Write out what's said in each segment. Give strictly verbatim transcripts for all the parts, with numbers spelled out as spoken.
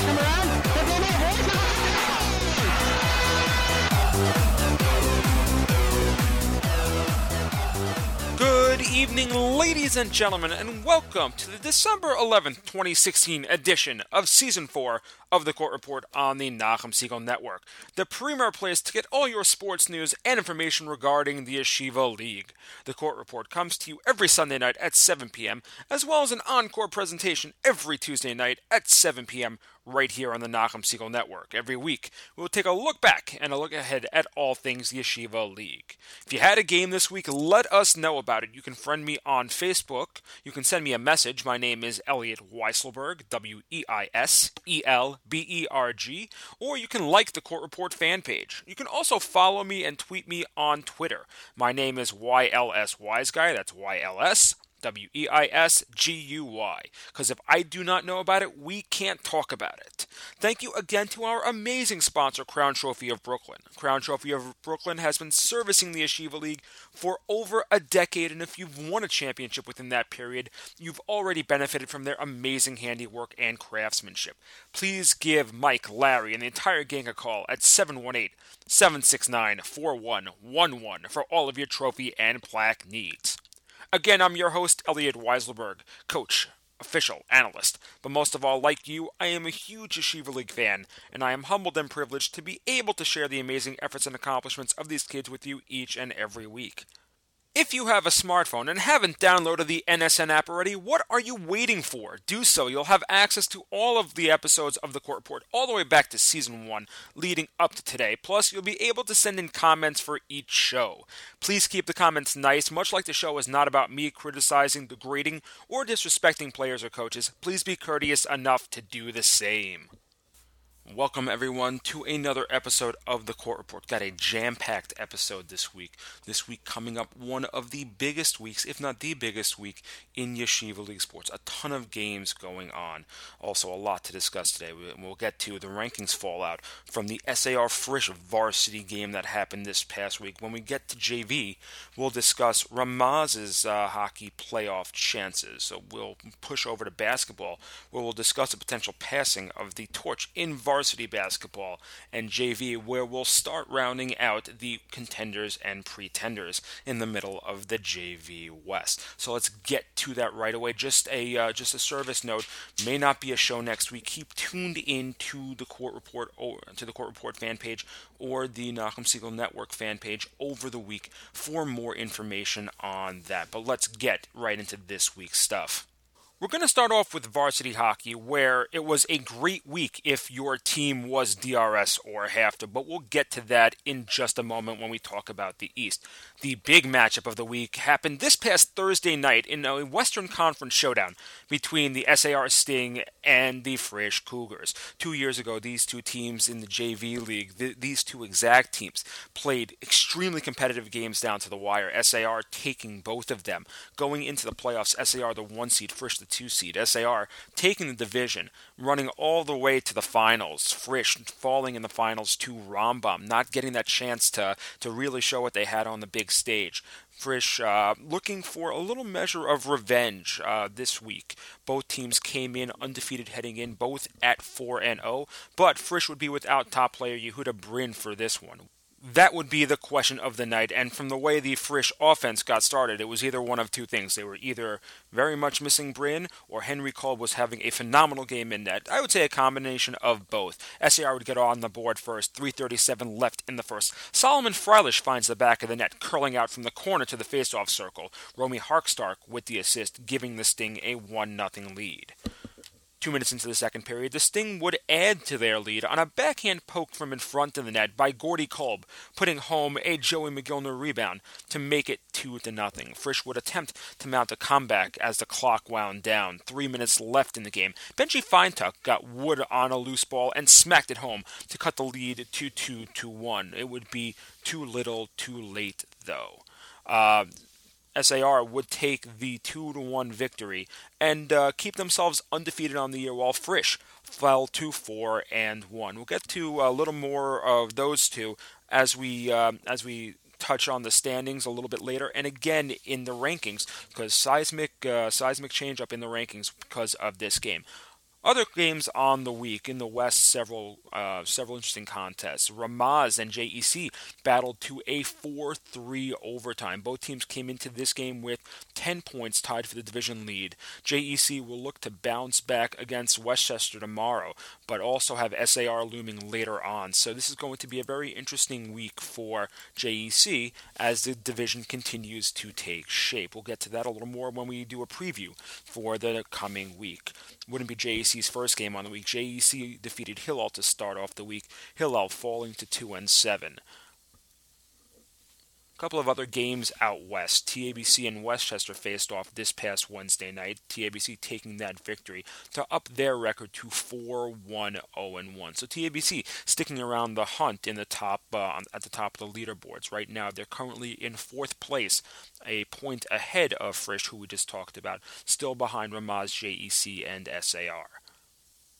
guys come around? If they make noise, come on! Good evening, ladies and gentlemen, and welcome to the December eleventh, twenty sixteen edition of Season four of the Court Report on the Nachum Segal Network, the premier place to get all your sports news and information regarding the Yeshiva League. The Court Report comes to you every Sunday night at seven p.m., as well as an encore presentation every Tuesday night at seven p.m. right here on the Nachum Segal Network. Every week, we'll take a look back and a look ahead at all things Yeshiva League. If you had a game this week, let us know about it. You can friend me on Facebook. You can send me a message. My name is Elliot Weiselberg, W E I S E L B E R G, or you can like the Court Report fan page. You can also follow me and tweet me on Twitter. My name is Y L S Wise Guy, that's Y L S, W E I S G U Y, because if I do not know about it, we can't talk about it. Thank you again to our amazing sponsor, Crown Trophy of Brooklyn. Crown Trophy of Brooklyn has been servicing the Yeshiva League for over a decade, and if you've won a championship within that period, you've already benefited from their amazing handiwork and craftsmanship. Please give Mike, Larry, and the entire gang a call at seven one eight, seven six nine, four one one one for all of your trophy and plaque needs. Again, I'm your host, Elliot Weiselberg, coach, official, analyst, but most of all, like you, I am a huge Yeshiva League fan, and I am humbled and privileged to be able to share the amazing efforts and accomplishments of these kids with you each and every week. If you have a smartphone and haven't downloaded the N S N app already, what are you waiting for? Do so. You'll have access to all of the episodes of the Court Report, all the way back to Season one, leading up to today. Plus, you'll be able to send in comments for each show. Please keep the comments nice. Much like the show is not about me criticizing, degrading, or disrespecting players or coaches, please be courteous enough to do the same. Welcome, everyone, to another episode of the Court Report. Got a jam-packed episode this week. This week coming up, one of the biggest weeks, if not the biggest week, in Yeshiva League sports. A ton of games going on. Also, a lot to discuss today. We'll get to the rankings fallout from the S A R Frisch varsity game that happened this past week. When we get to J V, we'll discuss Ramaz's uh, hockey playoff chances. So we'll push over to basketball, where we'll discuss the potential passing of the torch in varsity. Varsity basketball and J V, where we'll start rounding out the contenders and pretenders in the middle of the J V West. So let's get to that right away. Just a uh, just a service note: may not be a show next week. Keep tuned in to the Court Report or to the Court Report fan page or the Nachum Segal Network fan page over the week for more information on that. But let's get right into this week's stuff. We're going to start off with varsity hockey, where it was a great week if your team was D R S or Hafter, but we'll get to that in just a moment when we talk about the East. The big matchup of the week happened this past Thursday night in a Western Conference showdown between the S A R Sting and the Frisch Cougars. Two years ago, these two teams in the J V League, th- these two exact teams, played extremely competitive games down to the wire, S A R taking both of them. Going into the playoffs, S A R the one seed, Frisch the two seed, S A R taking the division, running all the way to the finals, Frisch falling in the finals to Rambam, not getting that chance to, to really show what they had on the big stage. Frisch uh, looking for a little measure of revenge uh, this week. Both teams came in undefeated heading in, both at four and oh, but Frisch would be without top player Yehuda Brin for this one. That would be the question of the night, and from the way the Frisch offense got started, it was either one of two things. They were either very much missing Brin, or Henry Cole was having a phenomenal game in net. I would say a combination of both. S A R would get on the board first, three thirty-seven left in the first. Solomon Freilich finds the back of the net, curling out from the corner to the faceoff circle. Romy Harkstark with the assist, giving the Sting a one nothing lead. Two minutes into the second period, the Sting would add to their lead on a backhand poke from in front of the net by Gordy Kolb, putting home a Joey McGillner rebound to make it two to nothing. Frisch would attempt to mount a comeback as the clock wound down. Three minutes left in the game. Benji Feintuck got wood on a loose ball and smacked it home to cut the lead to two to one. It would be too little, too late, though. Uh... S A R would take the two to one victory and uh, keep themselves undefeated on the year, while Frisch fell to four and one. We'll get to a little more of those two as we uh, as we touch on the standings a little bit later, and again in the rankings, because seismic, uh, seismic change up in the rankings because of this game. Other games on the week in the West, several uh, several interesting contests. Ramaz and J E C battled to a four three overtime. Both teams came into this game with ten points tied for the division lead. J E C will look to bounce back against Westchester tomorrow, but also have S A R looming later on. So this is going to be a very interesting week for J E C as the division continues to take shape. We'll get to that a little more when we do a preview for the coming week. Wouldn't be J E C's first game on the week. J E C defeated Hillel to start off the week, Hillel falling to two and seven. A couple of other games out west. T A B C and Westchester faced off this past Wednesday night. T A B C taking that victory to up their record to four one oh one. So T A B C sticking around the hunt in the top uh, at the top of the leaderboards. Right now they're currently in fourth place, a point ahead of Frisch, who we just talked about, still behind Ramaz, J E C, and S A R.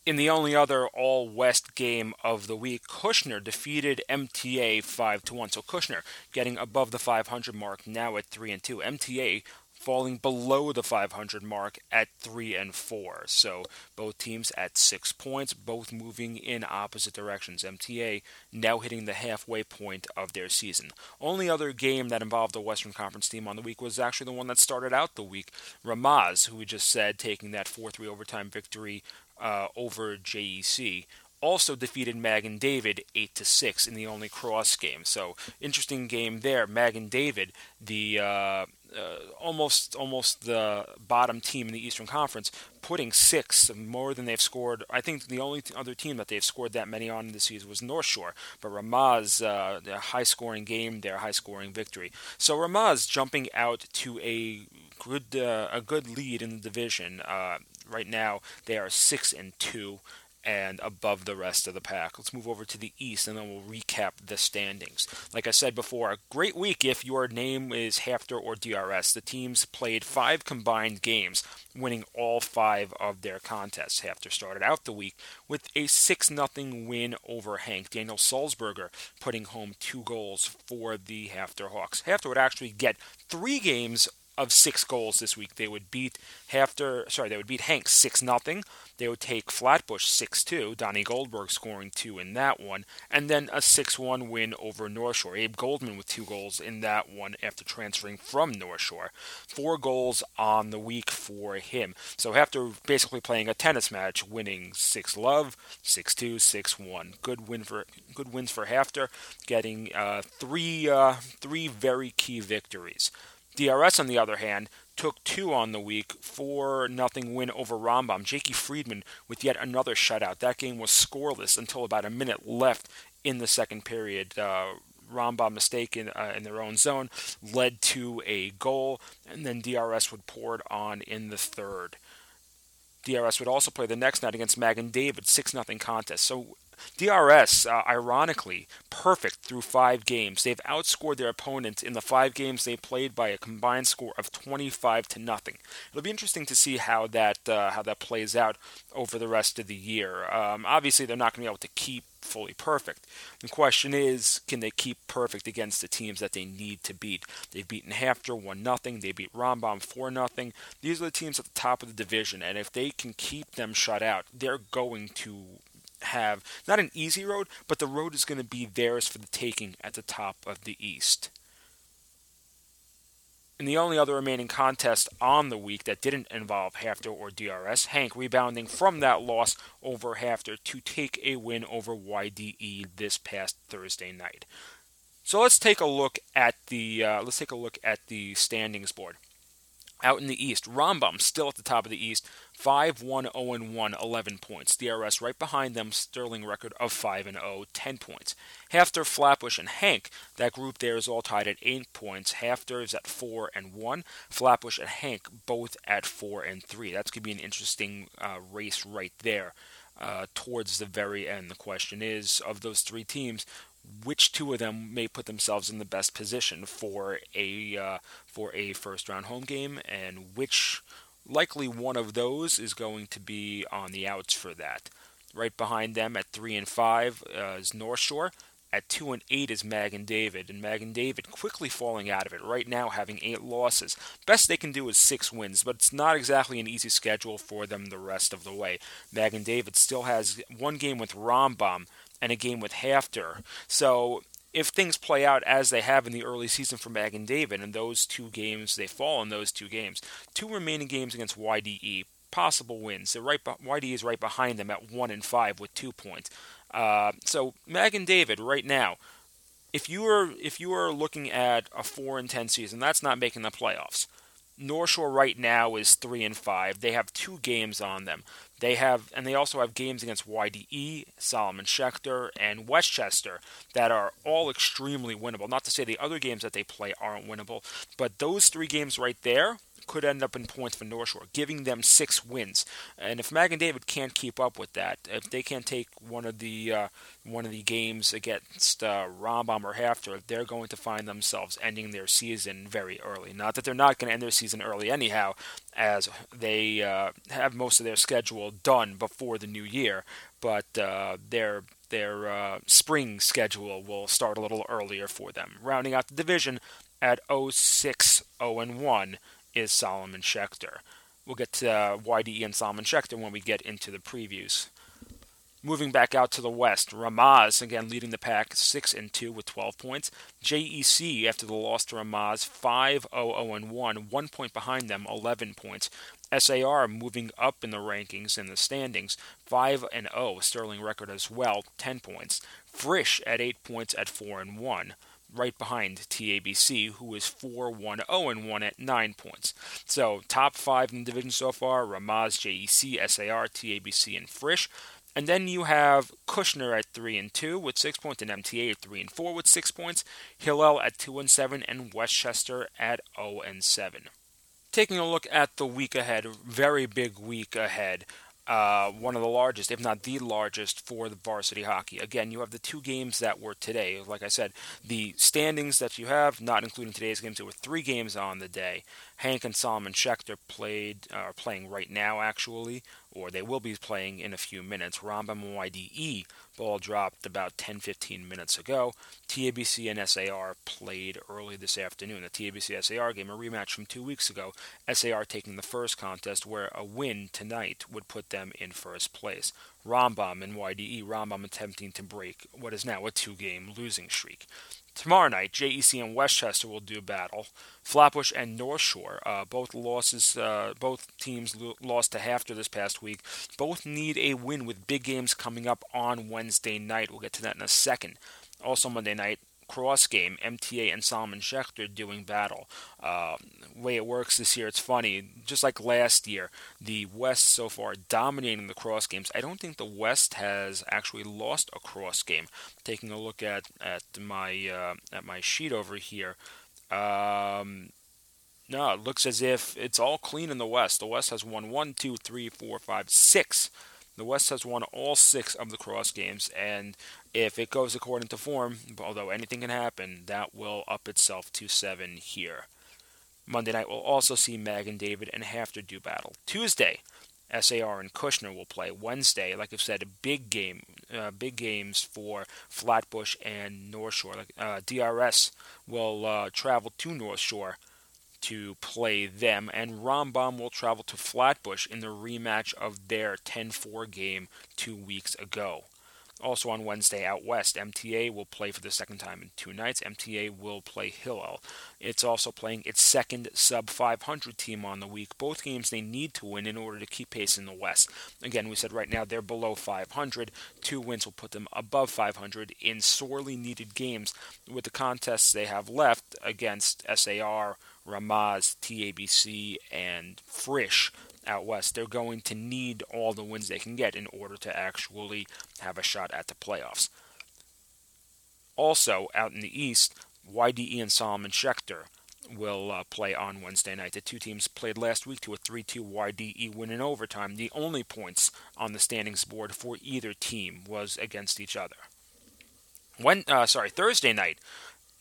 In the only other all-West game of the week, Kushner defeated M T A five to one. So Kushner getting above the five hundred mark now at three and two. M T A falling below the five hundred mark at three and four. So both teams at six points, both moving in opposite directions. M T A now hitting the halfway point of their season. Only other game that involved the Western Conference team on the week was actually the one that started out the week. Ramaz, who we just said, taking that four three overtime victory Uh, over J E C, also defeated Magen David eight to six in the only cross game. So interesting game there. Magen David, the uh, uh, almost almost the bottom team in the Eastern Conference, putting six, more than they've scored. I think the only th- other team that they've scored that many on this season was North Shore, but Ramaz, uh, their high-scoring game, their high-scoring victory. So Ramaz jumping out to a good uh, a good lead in the division. Uh, right now, they are six and two, and above the rest of the pack. Let's move over to the East, and then we'll recap the standings. Like I said before, a great week if your name is Hafter or D R S. The teams played five combined games, winning all five of their contests. Hafter started out the week with a six nothing win over Hank. Daniel Sulzberger putting home two goals for the Hafter Hawks. Hafter would actually get three games of six goals this week. They would beat Hafter, sorry, they would beat Hank six nothing. They would take Flatbush six two, Donnie Goldberg scoring two in that one, and then a six one win over North Shore. Abe Goldman with two goals in that one after transferring from North Shore. Four goals on the week for him. So after basically playing a tennis match, winning six love, six two, six one. Good win for good wins for Hafter, getting uh, three uh, three very key victories. D R S, on the other hand, took two on the week, four nothing win over Rambam. Jakey Friedman with yet another shutout. That game was scoreless until about a minute left in the second period. Uh, Rambam mistake in, uh, in their own zone led to a goal, and then D R S would pour it on in the third. D R S would also play the next night against Magen David, six nothing contest. So D R S, uh, ironically, perfect through five games. They've outscored their opponents in the five games they played by a combined score of twenty-five to nothing. It'll be interesting to see how that uh, how that plays out over the rest of the year. Um, obviously, they're not going to be able to keep fully perfect. The question is, can they keep perfect against the teams that they need to beat? They've beaten Hafter one nothing. They beat Rambam four nothing. These are the teams at the top of the division, and if they can keep them shut out, they're going to have not an easy road, but the road is going to be theirs for the taking at the top of the East. And the only other remaining contest on the week that didn't involve Hafter or D R S, Hank rebounding from that loss over Hafter to take a win over Y D E this past Thursday night. So let's take a look at the uh, let's take a look at the standings board. Out in the East, Rambam still at the top of the East, five one oh one, eleven points. D R S right behind them, Sterling record of five oh, ten points. Hafter, Flatbush, and Hank, that group there is all tied at eight points. Hafter is at four and one. Flatbush and Hank both at four and three. That's going to be an interesting uh, race right there uh, towards the very end. The question is, of those three teams, which two of them may put themselves in the best position for a uh, for a first-round home game, and which likely one of those is going to be on the outs for that. Right behind them at three and five uh, is North Shore. At two and eight is Magen David, and Magen David quickly falling out of it, right now having eight losses. Best they can do is six wins, but it's not exactly an easy schedule for them the rest of the way. Magen David still has one game with Rambam and a game with Hafter. So if things play out as they have in the early season for Magen David, and those two games, they fall in those two games. Two remaining games against Y D E, possible wins. They're right, Y D E is right behind them at one and five with two points. Uh, so Magen David right now, if you are if you are looking at a four and ten season, that's not making the playoffs. North Shore right now is three and five. They have two games on them. They have and they also have games against Y D E, Solomon Schechter, and Westchester that are all extremely winnable. Not to say the other games that they play aren't winnable, but those three games right there could end up in points for North Shore, giving them six wins. And if Magen David can't keep up with that, if they can't take one of the uh, one of the games against uh, Rambam or Hafter, they're going to find themselves ending their season very early. Not that they're not going to end their season early anyhow, as they uh, have most of their schedule done before the new year, but uh, they're Their uh, spring schedule will start a little earlier for them. Rounding out the division at oh six oh one is Solomon Schechter. We'll get to uh, Y D E and Solomon Schechter when we get into the previews. Moving back out to the west, Ramaz, again leading the pack six and two with twelve points. J E C, after the loss to Ramaz, five oh oh one, one point behind them, eleven points. S A R moving up in the rankings and the standings, five and oh, Sterling record as well, ten points. Frisch at eight points at four and one, right behind T A B C, who is four one oh one at nine points. So top five in the division so far, Ramaz, J E C, S A R, T A B C, and Frisch. And then you have Kushner at three and two with six points, and M T A at three and four with six points, Hillel at two and seven, and Westchester at oh and seven. Taking a look at the week ahead, very big week ahead, uh, one of the largest, if not the largest, for the varsity hockey. Again, you have the two games that were today. Like I said, the standings that you have, not including today's games, there were three games on the day. Hank and Solomon Schechter played, uh, are playing right now, actually, or they will be playing in a few minutes. Rambam and Y D E ball dropped about ten fifteen minutes ago. T A B C and S A R played early this afternoon. The T A B C S A R game, a rematch from two weeks ago, S A R taking the first contest, where a win tonight would put them in first place. Rambam and Y D E, Rambam attempting to break what is now a two-game losing streak. Tomorrow night, J E C and Westchester will do battle. Flatbush and North Shore, uh, both losses, uh, both teams lo- lost to Hafter this past week. Both need a win with big games coming up on Wednesday night. We'll get to that in a second. Also Monday night, cross game, M T A and Solomon Schechter doing battle. Uh, way it works this year, it's funny. Just like last year, the West so far dominating the cross games. I don't think the West has actually lost a cross game. Taking a look at at my uh, at my sheet over here, um, no, it looks as if it's all clean in the West. The West has won one, two, three, four, five, six. The West has won all six of the cross games, and if it goes according to form, although anything can happen, that will up itself to seven here. Monday night, we'll also see Magen David and Hafter do battle. Tuesday, S A R and Kushner will play. Wednesday, like I've said, a big game, uh, big games for Flatbush and North Shore. Like, uh, D R S will uh, travel to North Shore to play them, and Rambam will travel to Flatbush in the rematch of their ten four game two weeks ago. Also on Wednesday out west, M T A will play for the second time in two nights. M T A will play Hillel. It's also playing its second sub five hundred team on the week. Both games they need to win in order to keep pace in the West. Again, we said right now they're below five hundred. Two wins will put them above five hundred in sorely needed games with the contests they have left against S A R, Ramaz, T A B C, and Frisch out west. They're going to need all the wins they can get in order to actually have a shot at the playoffs. Also, out in the east, Y D E and Solomon Schechter will uh, play on Wednesday night. The two teams played last week to a three two Y D E win in overtime. The only points on the standings board for either team was against each other. When, uh, sorry, Thursday night,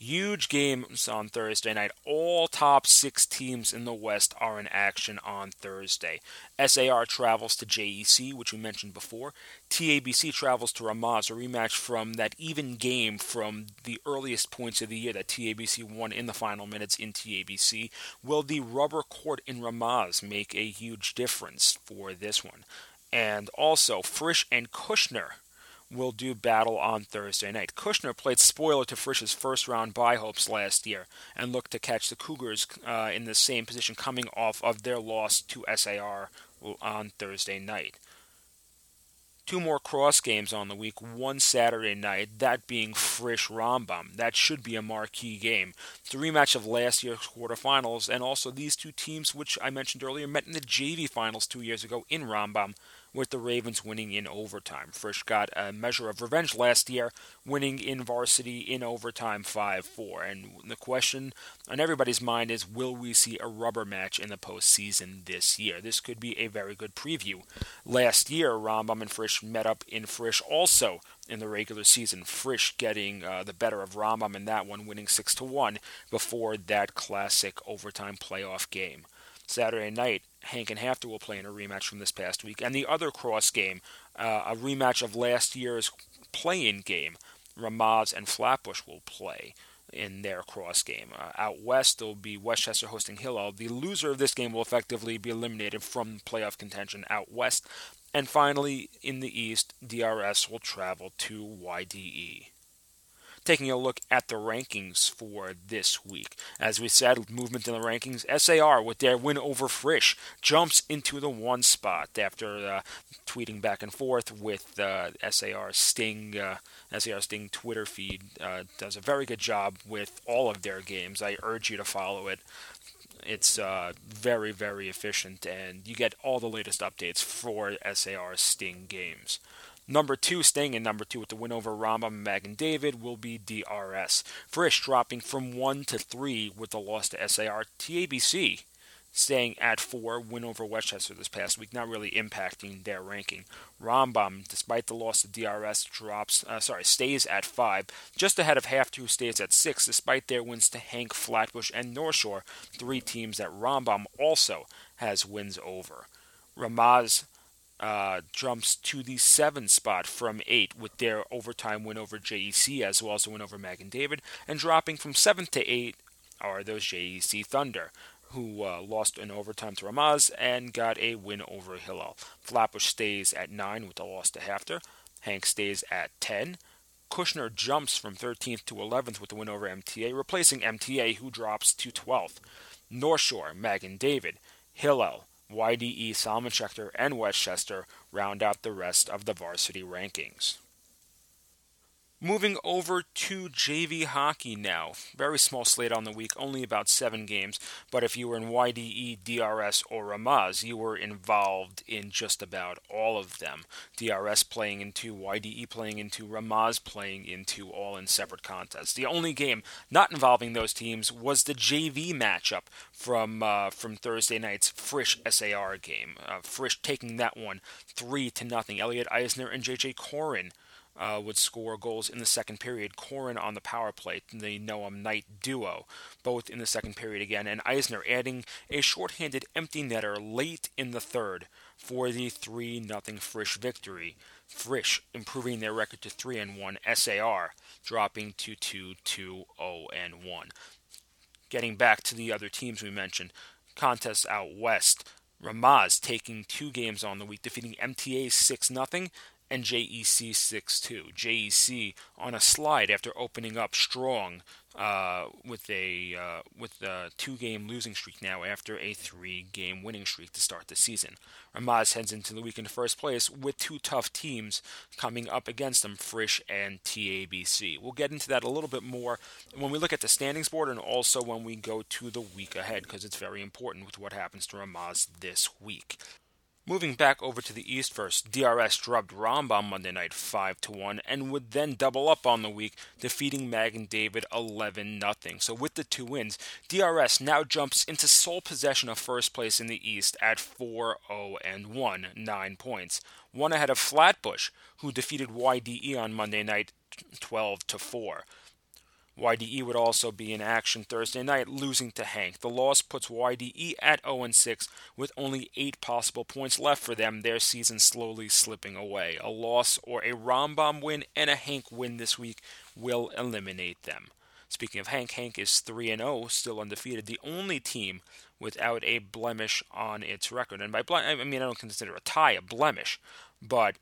Huge games on Thursday night. All top six teams in the West are in action on Thursday. S A R travels to J E C, which we mentioned before. T A B C travels to Ramaz, a rematch from that even game from the earliest points of the year that T A B C won in the final minutes in T A B C. Will the rubber court in Ramaz make a huge difference for this one? And also, Frisch and Kushner will do battle on Thursday night. Kushner played spoiler to Frisch's first-round bye hopes last year and looked to catch the Cougars uh, in the same position coming off of their loss to S A R on Thursday night. Two more cross games on the week, one Saturday night, that being Frisch Rambam. That should be a marquee game. It's a rematch of last year's quarterfinals, and also these two teams, which I mentioned earlier, met in the J V finals two years ago in Rambam, with the Ravens winning in overtime. Frisch got a measure of revenge last year, winning in varsity in overtime five four. And the question on everybody's mind is, will we see a rubber match in the postseason this year? This could be a very good preview. Last year, Rambam and Frisch met up in Frisch also in the regular season. Frisch getting uh, the better of Rambam in that one, winning six to one before that classic overtime playoff game. Saturday night, Hank and Hafter will play in a rematch from this past week. And the other cross game, uh, a rematch of last year's play-in game, Ramaz and Flatbush will play in their cross game. Uh, out west, it'll be Westchester hosting Hillel. The loser of this game will effectively be eliminated from playoff contention out west. And finally, in the east, D R S will travel to Y D E. Taking a look at the rankings for this week. As we said, movement in the rankings. S A R, with their win over Frisch, jumps into the one spot after uh, tweeting back and forth with uh, S A R Sting. Uh, S A R Sting Twitter feed uh, does a very good job with all of their games. I urge you to follow it. It's uh, very, very efficient, and you get all the latest updates for S A R Sting games. Number two, staying in number two with the win over Rambam and Magen David, will be D R S. Frisch dropping from one to three with the loss to S A R. T A B C staying at four, win over Westchester this past week, not really impacting their ranking. Rambam, despite the loss to D R S, drops, uh, sorry, stays at five, just ahead of Hafter, who stays at six, despite their wins to Hank, Flatbush, and North Shore, three teams that Rambam also has wins over. Ramaz Uh, jumps to the seventh spot from eight with their overtime win over J E C, as well as the win over Magen David, and dropping from seventh to eight are those J E C Thunder, who uh, lost in overtime to Ramaz and got a win over Hillel. Flatbush stays at nine with a loss to Hafter. Hank stays at ten. Kushner jumps from thirteenth to eleventh with the win over M T A, replacing M T A, who drops to twelfth. North Shore, Magen David, Hillel, Y D E, Solomon Schechter, and Westchester round out the rest of the varsity rankings. Moving over to J V hockey now. Very small slate on the week, only about seven games, but if you were in Y D E, D R S, or Ramaz, you were involved in just about all of them. D R S playing into, Y D E playing into, Ramaz playing into, all in separate contests. The only game not involving those teams was the J V matchup from uh, from Thursday night's Frisch-S A R game. Uh, Frisch taking that one three to nothing. Elliot Weiselberg and J J Corin Uh, would score goals in the second period. Corin on the power play, the Noam Knight duo, both in the second period again, and Eisner adding a shorthanded empty netter late in the third for the three nothing Frisch victory. Frisch improving their record to three and one, S A R dropping to two two oh and one. Getting back to the other teams we mentioned, contests out west, Ramaz taking two games on the week, defeating M T A six nothing, and J E C six two. J E C on a slide after opening up strong uh, with a uh, with a two-game losing streak now after a three-game winning streak to start the season. Ramaz heads into the week in first place with two tough teams coming up against them, Frisch and T A B C. We'll get into that a little bit more when we look at the standings board and also when we go to the week ahead, because it's very important with what happens to Ramaz this week. Moving back over to the East first, D R S drubbed Rambam Monday night five to one and would then double up on the week, defeating Magen David eleven nothing. So with the two wins, D R S now jumps into sole possession of first place in the East at four oh and one, nine points. One ahead of Flatbush, who defeated Y D E on Monday night twelve to four. Y D E would also be in action Thursday night, losing to Hank. The loss puts Y D E at oh and six with only eight possible points left for them, their season slowly slipping away. A loss or a Rambam win and a Hank win this week will eliminate them. Speaking of Hank, Hank is three and oh, still undefeated, the only team without a blemish on its record. And by blemish, I mean, I don't consider a tie a blemish, but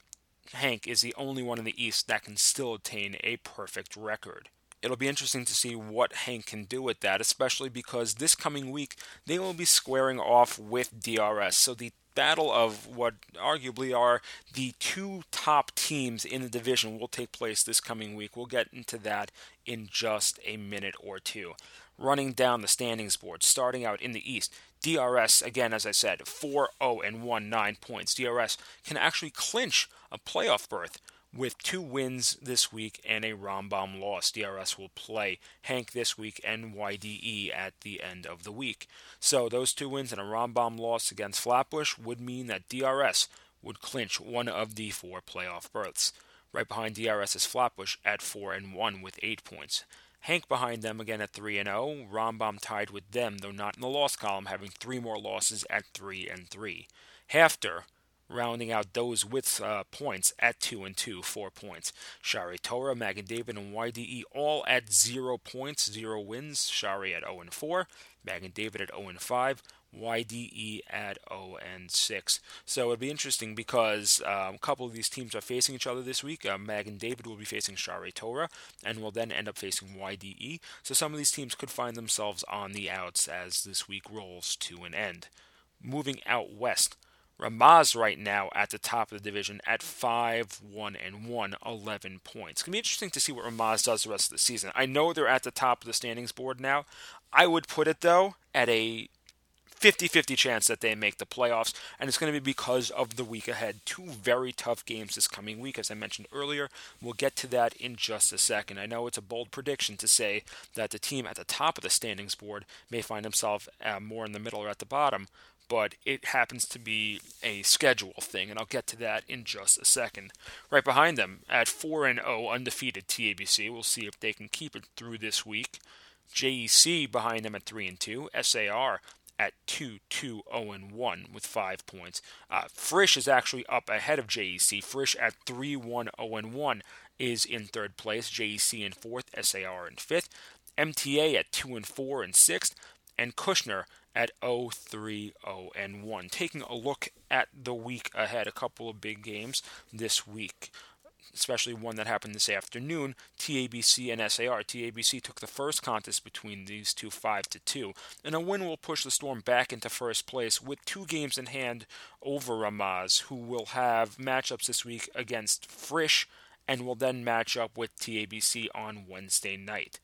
Hank is the only one in the East that can still attain a perfect record. It'll be interesting to see what Hank can do with that, especially because this coming week they will be squaring off with D R S. So the battle of what arguably are the two top teams in the division will take place this coming week. We'll get into that in just a minute or two. Running down the standings board, starting out in the East, D R S, again, as I said, four oh and one, nine points. D R S can actually clinch a playoff berth with two wins this week and a Rambam loss. D R S will play Hank this week and Y D E at the end of the week. So those two wins and a Rambam loss against Flatbush would mean that D R S would clinch one of the four playoff berths. Right behind D R S is Flatbush at four and one with eight points. Hank behind them again at three and oh. Rambam tied with them, though not in the loss column, having three more losses at three and three. Hafter rounding out those with uh, points at two and two, four points. Shaare Torah, Magen David, and Y D E all at zero points, zero wins. Shaare at oh and four, Magen David at oh and five, Y D E at oh and six. So it'll be interesting because um, a couple of these teams are facing each other this week. Uh, Magen David will be facing Shaare Torah and will then end up facing Y D E. So some of these teams could find themselves on the outs as this week rolls to an end. Moving out west, Ramaz right now at the top of the division at five one and one, eleven points. It's going to be interesting to see what Ramaz does the rest of the season. I know they're at the top of the standings board now. I would put it, though, at a fifty-fifty chance that they make the playoffs, and it's going to be because of the week ahead. Two very tough games this coming week, as I mentioned earlier. We'll get to that in just a second. I know it's a bold prediction to say that the team at the top of the standings board may find himself uh, more in the middle or at the bottom, but it happens to be a schedule thing, and I'll get to that in just a second. Right behind them, at four and oh, undefeated T A B C. We'll see if they can keep it through this week. J E C behind them at three and two. S A R at two two oh and one with five points. Uh, Frisch is actually up ahead of J E C. Frisch at three one oh and one is in third place. J E C in fourth, S A R in fifth. M T A at two and four and sixth. And Kushner at oh three oh and one. Taking a look at the week ahead, a couple of big games this week, especially one that happened this afternoon, T A B C and S A R. T A B C took the first contest between these two five to two, and a win will push the Storm back into first place with two games in hand over Ramaz, who will have matchups this week against Frisch and will then match up with T A B C on Wednesday night.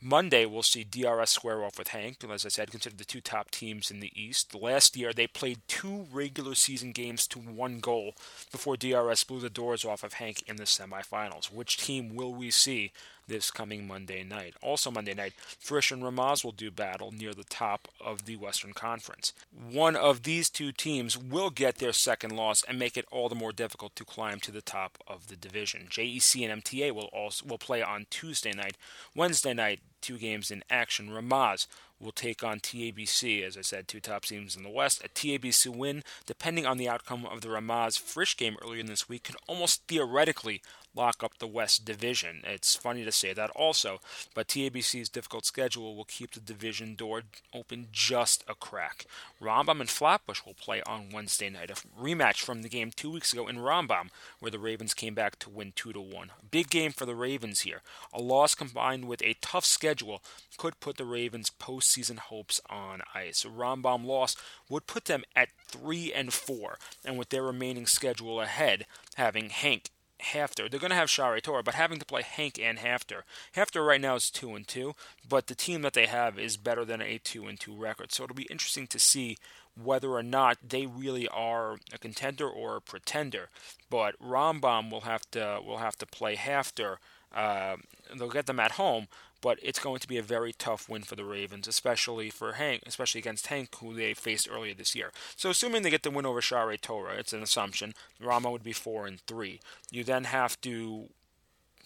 Monday, we'll see D R S square off with Hank, as I said, considered the two top teams in the East. Last year, they played two regular season games to one goal before D R S blew the doors off of Hank in the semifinals. Which team will we see this coming Monday night? Also Monday night, Frisch and Ramaz will do battle near the top of the Western Conference. One of these two teams will get their second loss and make it all the more difficult to climb to the top of the division. J E C and M T A will also will play on Tuesday night. Wednesday night, two games in action. Ramaz will take on T A B C. As I said, two top teams in the West. A T A B C win, depending on the outcome of the Ramaz-Frisch game earlier this week, could almost theoretically lock up the West Division. It's funny to say that also, but T A B C's difficult schedule will keep the division door open just a crack. Rambam and Flatbush will play on Wednesday night, a rematch from the game two weeks ago in Rambam, where the Ravens came back to win two to one. Big game for the Ravens here. A loss combined with a tough schedule could put the Ravens' postseason hopes on ice. A Rambam loss would put them at three and four, and with their remaining schedule ahead, having Hank, Hafter. They're going to have Shaare Torah, but having to play Hank and Hafter. Hafter right now is two and two, but the team that they have is better than a two and two record. So it'll be interesting to see whether or not they really are a contender or a pretender. But Rambam will have to will have to play Hafter. Uh, they'll get them at home, but it's going to be a very tough win for the Ravens, especially for Hank, especially against Hank, who they faced earlier this year. So assuming they get the win over Shaare Torah, it's an assumption, Rama would be four and three. You then have to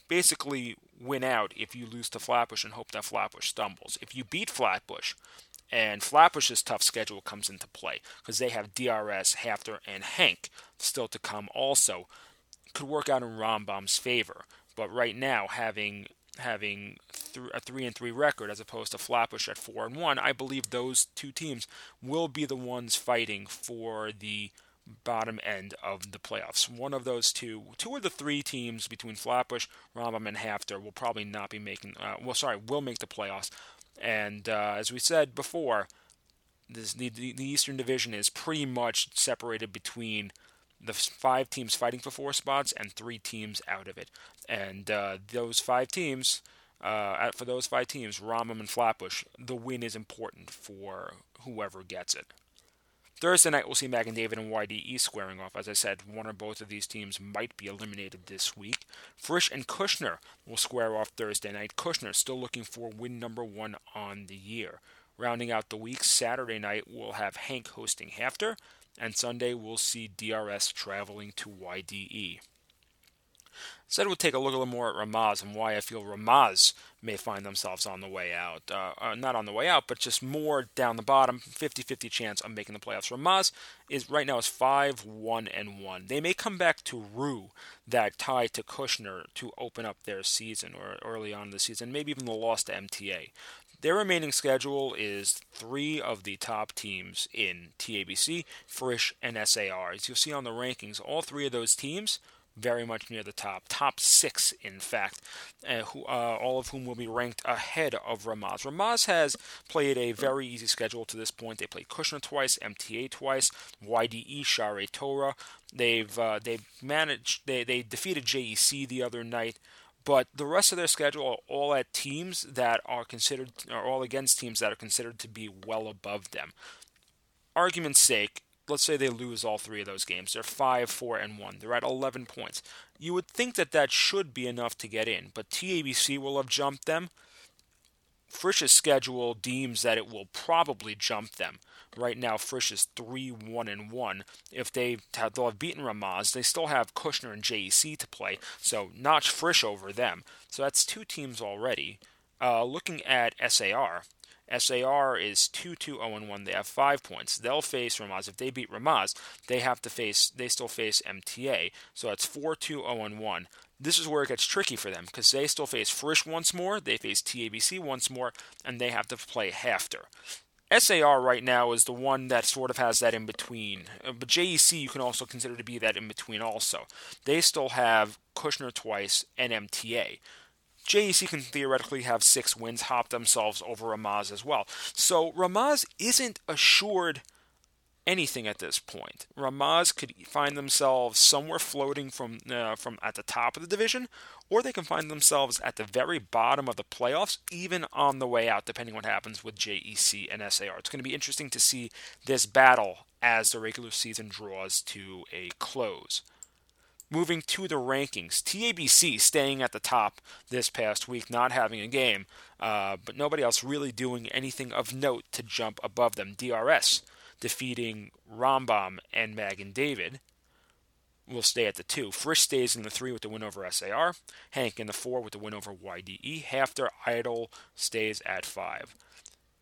basically win out if you lose to Flatbush and hope that Flatbush stumbles. If you beat Flatbush, and Flatbush's tough schedule comes into play because they have D R S, Hafter, and Hank still to come also, could work out in Rambam's favor. But right now, having having th- a three and three record as opposed to Flatbush at four and one, I believe those two teams will be the ones fighting for the bottom end of the playoffs. One of those two, two of the three teams between Flatbush, Rambam, and Hafter will probably not be making. Uh, well, sorry, will make the playoffs. And uh, as we said before, this, the, the Eastern Division is pretty much separated between the five teams fighting for four spots and three teams out of it. And uh, those five teams, uh, for those five teams, Rambam and Flatbush, the win is important for whoever gets it. Thursday night, we'll see Magen David and Y D E squaring off. As I said, one or both of these teams might be eliminated this week. Frisch and Kushner will square off Thursday night. Kushner still looking for win number one on the year. Rounding out the week, Saturday night, we'll have Hank hosting Hafter, and Sunday, we'll see D R S traveling to Y D E. Instead, we'll take a look a little more at Ramaz and why I feel Ramaz may find themselves on the way out. Uh, uh, not on the way out, but just more down the bottom, fifty-fifty chance of making the playoffs. Ramaz is right now is five one one. They may come back to rue that tie to Kushner to open up their season or early on in the season, maybe even the loss to M T A. Their remaining schedule is three of the top teams in T A B C, Frisch, and S A R. As you'll see on the rankings, all three of those teams very much near the top, top six, in fact, uh, who, uh, all of whom will be ranked ahead of Ramaz. Ramaz has played a very easy schedule to this point. They played Kushner twice, M T A twice, Y D E, Shaare Torah. They've uh, they've managed. They they defeated J E C the other night, but the rest of their schedule are all at teams that are considered, are all against teams that are considered to be well above them. Argument's sake, let's say they lose all three of those games. They're five, four, and one. They're at eleven points. You would think that that should be enough to get in, but T A B C will have jumped them. Frisch's schedule deems that it will probably jump them. Right now, Frisch is three one one. If they have, they'll have beaten Ramaz, they still have Kushner and J E C to play, so notch Frisch over them. So that's two teams already. Uh, looking at S A R, S A R is two two oh one. They have five points. They'll face Ramaz. If they beat Ramaz, they have to face. They still face M T A. So that's four two oh one. This is where it gets tricky for them because they still face Frisch once more. They face T A B C once more, and they have to play Hafter. S A R right now is the one that sort of has that in between. But J E C you can also consider to be that in between also. They still have Kushner twice and M T A. J E C can theoretically have six wins, hop themselves over Ramaz as well. So Ramaz isn't assured anything at this point. Ramaz could find themselves somewhere floating from uh, from at the top of the division, or they can find themselves at the very bottom of the playoffs, even on the way out, depending what happens with J E C and S A R. It's going to be interesting to see this battle as the regular season draws to a close. Moving to the rankings, T A B C staying at the top this past week, not having a game, uh, but nobody else really doing anything of note to jump above them. D R S defeating Rambam and Magen David will stay at the two. Frisch stays in the three with the win over S A R. Hank in the four with the win over Y D E. Hafter Idol stays at five.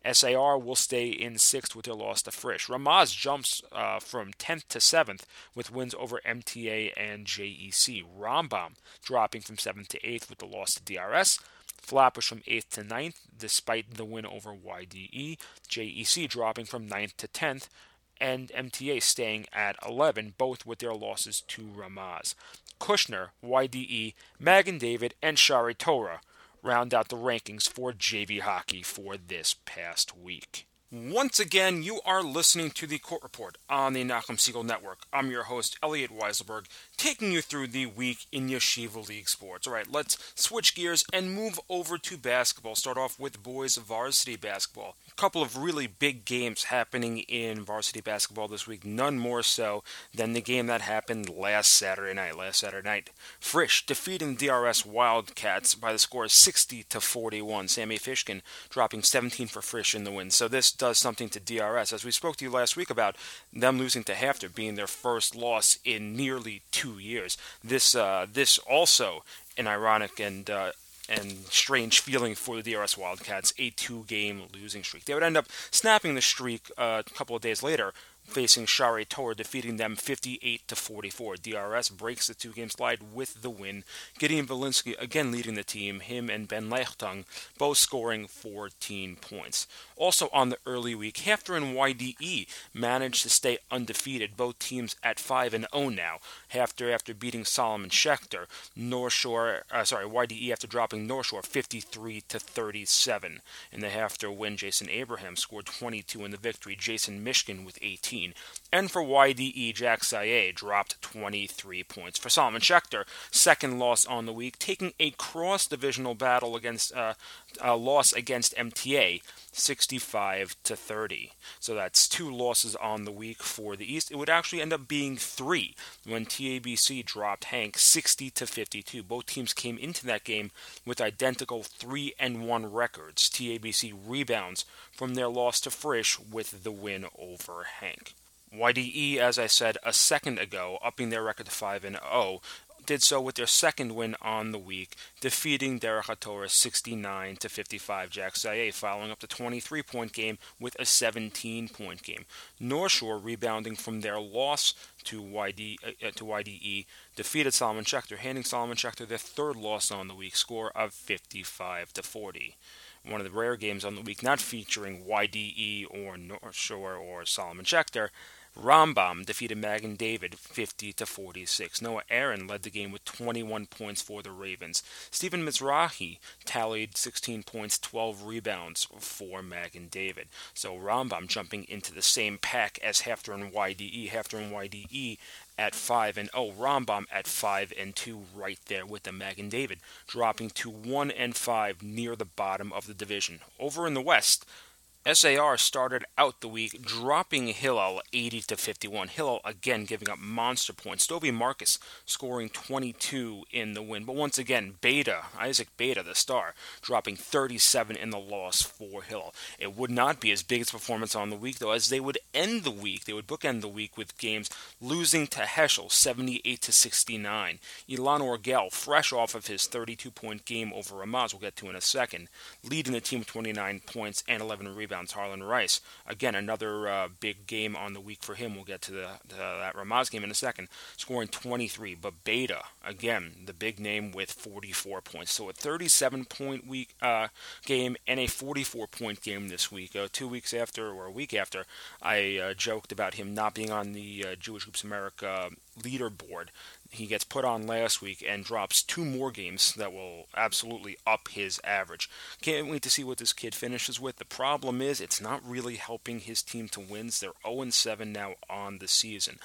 S A R will stay in sixth with their loss to Frisch. Ramaz jumps uh, from tenth to seventh with wins over M T A and J E C. Rambam dropping from seventh to eighth with the loss to D R S. Flatbush from eighth to ninth despite the win over Y D E. J E C dropping from ninth to tenth. And M T A staying at eleven, both with their losses to Ramaz. Kushner, Y D E, Magen David, and Shaare Torah round out the rankings for J V Hockey for this past week. Once again, you are listening to the Court Report on the Nachum Segal Network. I'm your host, Elliot Weiselberg, taking you through the week in Yeshiva League sports. All right, let's switch gears and move over to basketball. Start off with boys varsity basketball. A couple of really big games happening in varsity basketball this week, none more so than the game that happened last Saturday night. Last Saturday night, Frisch defeating D R S Wildcats by the score of sixty to forty-one. Sammy Fishkin dropping seventeen for Frisch in the win. So this does something to D R S. As we spoke to you last week about them losing to Hafter being their first loss in nearly two years. This uh, this also an ironic and uh, and strange feeling for the D R S Wildcats, a two-game losing streak. They would end up snapping the streak uh, a couple of days later, facing Shaare Torah, defeating them fifty-eight to forty-four. D R S breaks the two-game slide with the win. Gideon Valinsky again leading the team, him and Ben Leichtung both scoring fourteen points. Also on the early week, Hafter and Y D E managed to stay undefeated, both teams at five and oh now. Hafter after beating Solomon Schechter, North Shore, uh, sorry, Y D E after dropping North Shore fifty-three to thirty-seven. In the Hafter win, Jason Abraham scored twenty-two in the victory, Jason Mishkin with eighteen. And for Y D E, Jack Saye dropped twenty-three points. For Solomon Schechter, second loss on the week, taking a cross-divisional battle against uh, a loss against M T A, sixty-five to thirty. So that's two losses on the week for the East. It would actually end up being three when T A B C dropped Hank sixty to fifty-two. Both teams came into that game with identical three and one records. T A B C rebounds from their loss to Frisch with the win over Hank. Y D E, as I said a second ago, upping their record to five and oh, did so with their second win on the week, defeating Derech Hatorah sixty-nine to fifty-five. Jack Saye following up the twenty-three point game with a seventeen point game. North Shore rebounding from their loss to Y D E, uh, to Y D E defeated Solomon Schechter, handing Solomon Schechter their third loss on the week, score of fifty-five to forty. One of the rare games on the week not featuring Y D E or North Shore or Solomon Schechter, Rambam defeated Magen David fifty to forty-six. Noah Aaron led the game with twenty-one points for the Ravens. Stephen Mizrahi tallied sixteen points, twelve rebounds for Magen David. So Rambam jumping into the same pack as Hafter and Y D E. Hafter and Y D E at five and oh. Rambam at five and two right there with the Magen David, dropping to one and five near the bottom of the division. Over in the West, S A R started out the week dropping Hillel eighty to fifty-one. Hillel again giving up monster points. Stovey Marcus scoring twenty-two in the win. But once again, Beta, Isaac Beta, the star, dropping thirty-seven in the loss for Hillel. It would not be his biggest performance on the week, though, as they would end the week, they would bookend the week with games losing to Heschel seventy-eight to sixty-nine. Ilan Orgel, fresh off of his thirty-two point game over Ramaz, we'll get to in a second, leading the team with twenty-nine points and eleven rebounds. Harlan Rice, again, another uh, big game on the week for him. We'll get to, the, to that Ramaz game in a second, scoring twenty-three. But Beta, again, the big name with forty-four points. So a thirty-seven point week uh, game and a forty-four point game this week. Uh, two weeks after, or a week after, I uh, joked about him not being on the uh, Jewish Hoops America leaderboard. He gets put on last week and drops two more games that will absolutely up his average. Can't wait to see what this kid finishes with. The problem is it's not really helping his team to wins. They're oh and seven now on the season.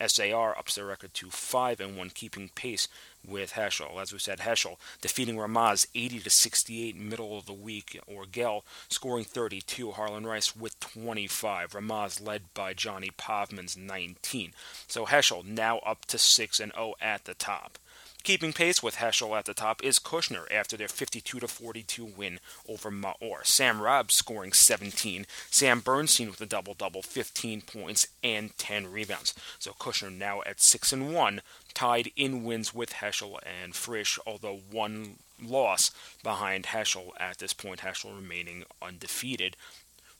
S A R ups their record to five and one, keeping pace with Heschel. As we said, Heschel defeating Ramaz eighty to sixty-eight middle of the week. Orgel scoring thirty-two. Harlan Rice with twenty-five. Ramaz led by Johnny Pavman's nineteen. So Heschel now up to six and oh at the top. Keeping pace with Heschel at the top is Kushner after their fifty-two to forty-two win over Maor. Sam Robb scoring seventeen. Sam Bernstein with a double-double, fifteen points and ten rebounds. So Kushner now at six and one, tied in wins with Heschel and Frisch, although one loss behind Heschel at this point, Heschel remaining undefeated.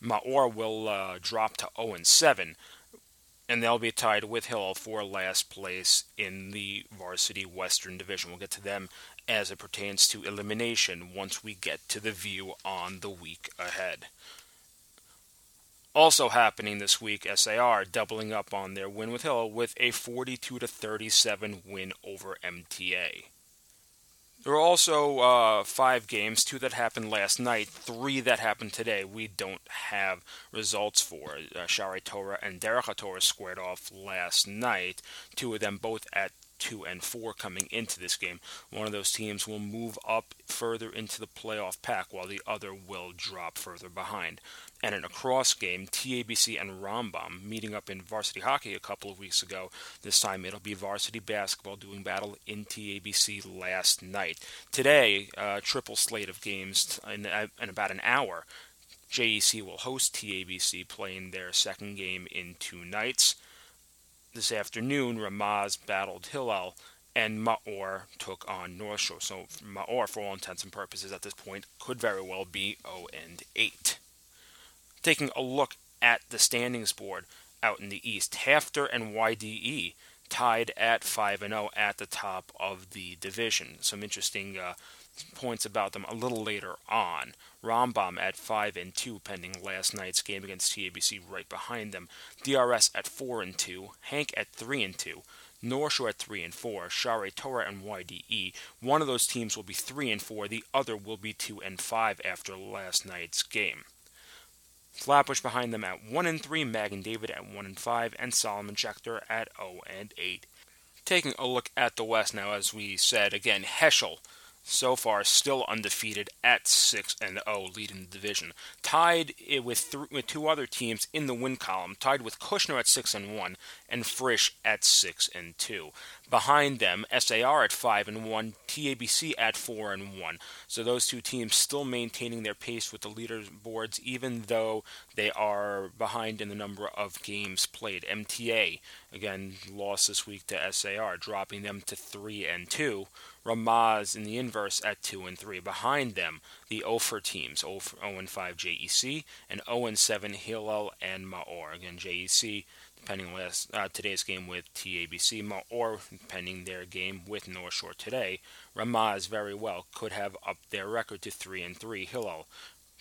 Maor will uh, drop to oh and seven. And they'll be tied with Hillel for last place in the Varsity Western Division. We'll get to them as it pertains to elimination once we get to the view on the week ahead. Also happening this week, S A R doubling up on their win with Hillel with a forty-two to thirty-seven win over M T A. There are also uh, five games, two that happened last night, three that happened today. We don't have results for. Uh, Shaare Torah and Derech Hatorah squared off last night, two of them both at two and four coming into this game. One of those teams will move up further into the playoff pack, while the other will drop further behind. And in a cross game, T A B C and Rambam meeting up in varsity hockey a couple of weeks ago. This time it'll be varsity basketball doing battle in T A B C last night. Today, a triple slate of games in, in about an hour. J E C will host T A B C, playing their second game in two nights. This afternoon, Ramaz battled Hillel and Maor took on North Shore. So Maor, for all intents and purposes at this point, could very well be oh and eight. Taking a look at the standings board out in the East, Hafter and Y D E tied at five and oh at the top of the division. Some interesting uh, points about them a little later on. Rambam at five and two, pending last night's game against T A B C right behind them. D R S at four and two, Hank at three and two, North Shore at three and four, Shaare Torah and Y D E. One of those teams will be three and four, the other will be two and five after last night's game. Flatbush behind them at one and three, Magen David at one and five, and Solomon Schechter at oh and eight. Taking a look at the West now, as we said again, Heschel so far still undefeated at six and oh, leading the division. Tied with th- with two other teams in the win column, tied with Kushner at six and one and Frisch at six and two. Behind them, S A R at five and one, T A B C at four and one. So those two teams still maintaining their pace with the leaderboards, even though they are behind in the number of games played. M T A, again, lost this week to S A R, dropping them to three and two. Ramaz in the inverse at two and three. Behind them, the Ofer teams, oh and five J E C and oh and seven Hillel and Maor. Again, J E C pending last uh, today's game with T A B C, Maor pending their game with North Shore today. Ramaz very well could have upped their record to three and three. Hillel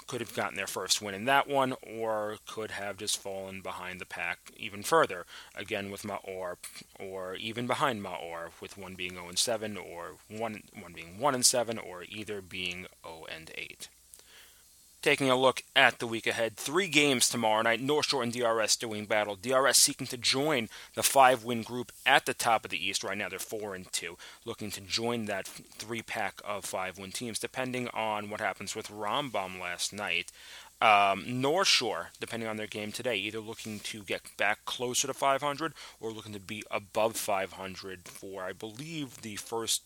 could have gotten their first win in that one, or could have just fallen behind the pack even further. Again with Maor, or even behind Maor, with one being zero and seven, or one one being one and seven, or either being zero and eight. Taking a look at the week ahead, three games tomorrow night, North Shore and D R S doing battle. D R S seeking to join the five-win group at the top of the East. Right now they're four and two, looking to join that three-pack of five-win teams, depending on what happens with Rambam last night. Um, North Shore, depending on their game today, either looking to get back closer to five hundred or looking to be above five hundred for, I believe, the first,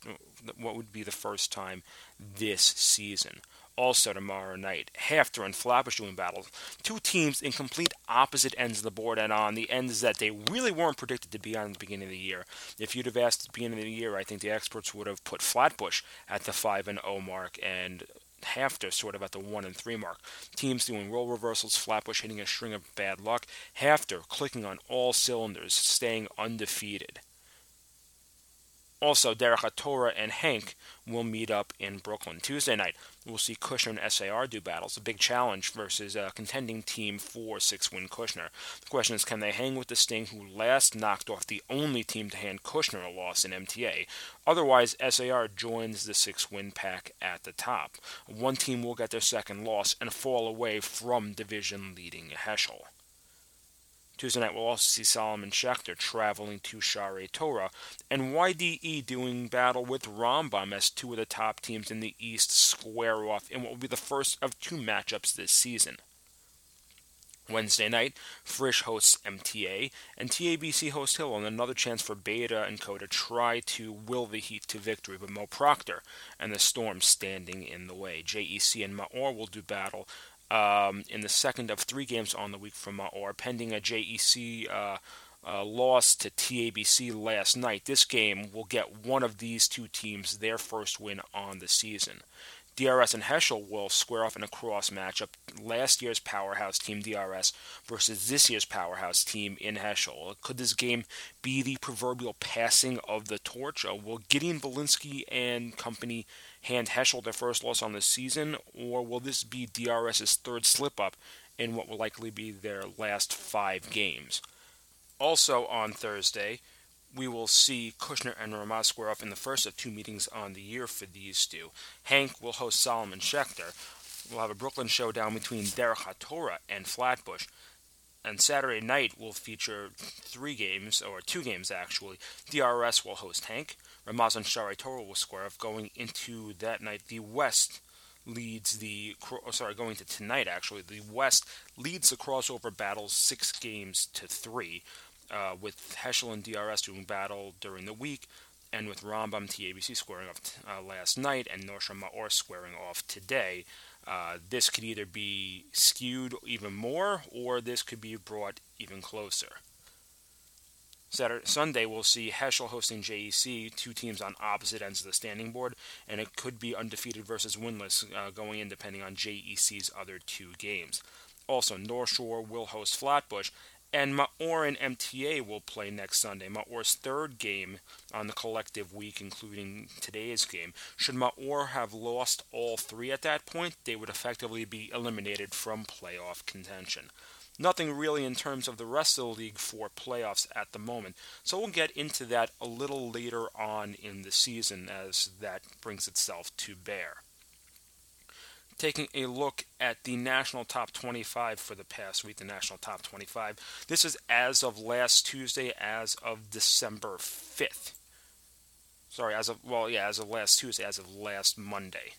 what would be the first time this season. Also tomorrow night, Hafter and Flatbush doing battle. Two teams in complete opposite ends of the board and on the ends that they really weren't predicted to be on at the beginning of the year. If you'd have asked at the beginning of the year, I think the experts would have put Flatbush at the five and oh mark and Hafter sort of at the one and three mark. Teams doing role reversals, Flatbush hitting a string of bad luck, Hafter clicking on all cylinders, staying undefeated. Also, Derech Hatorah and Hank will meet up in Brooklyn. Tuesday night, we'll see Kushner and S A R do battles. A big challenge versus a contending team for six-win Kushner. The question is, can they hang with the Sting, who last knocked off the only team to hand Kushner a loss in M T A? Otherwise, S A R joins the six-win pack at the top. One team will get their second loss and fall away from division-leading Heschel. Tuesday night, we'll also see Solomon Schechter traveling to Shaare Torah, and Y D E doing battle with Rambam as two of the top teams in the East square off in what will be the first of two matchups this season. Wednesday night, Frisch hosts M T A, and T A B C hosts Hillel, and another chance for Beta and Co. to try to will the Heat to victory, but Mo Proctor and the Storm standing in the way. J E C and Maor will do battle Um, in the second of three games on the week from Maor, pending a J E C uh, uh, loss to T A B C last night. This game will get one of these two teams their first win on the season. D R S and Heschel will square off in a cross matchup. Last year's powerhouse team, D R S, versus this year's powerhouse team in Heschel. Could this game be the proverbial passing of the torch? Uh, will Gideon Belinsky and company hand Heschel their first loss on the season, or will this be D R S's third slip-up in what will likely be their last five games? Also on Thursday, we will see Kushner and Ramaz square off in the first of two meetings on the year for these two. Hank will host Solomon Schechter. We'll have a Brooklyn showdown between Derech Hatorah and Flatbush. And Saturday night will feature three games, or two games actually. D R S will host Hank. Ramaz and Shaare Torah will square off going into that night. The West leads the, oh, sorry, going to tonight actually. The West leads the crossover battles six games to three. Uh, with Heschel and D R S doing battle during the week, and with Rambam T A B C squaring off t- uh, last night, and North Shore Maor squaring off today. Uh, this could either be skewed even more, or this could be brought even closer. Saturday, Sunday, we'll see Heschel hosting J E C, two teams on opposite ends of the standing board, and it could be undefeated versus winless uh, going in, depending on J E C's other two games. Also, North Shore will host Flatbush, and Maor and M T A will play next Sunday, Maor's third game on the collective week, including today's game. Should Maor have lost all three at that point, they would effectively be eliminated from playoff contention. Nothing really in terms of the rest of the league for playoffs at the moment, so we'll get into that a little later on in the season as that brings itself to bear. Taking a look at the National Top twenty-five for the past week, the National Top twenty-five. This is as of last Tuesday, as of December fifth. Sorry, as of, well, yeah, as of last Tuesday, as of last Monday.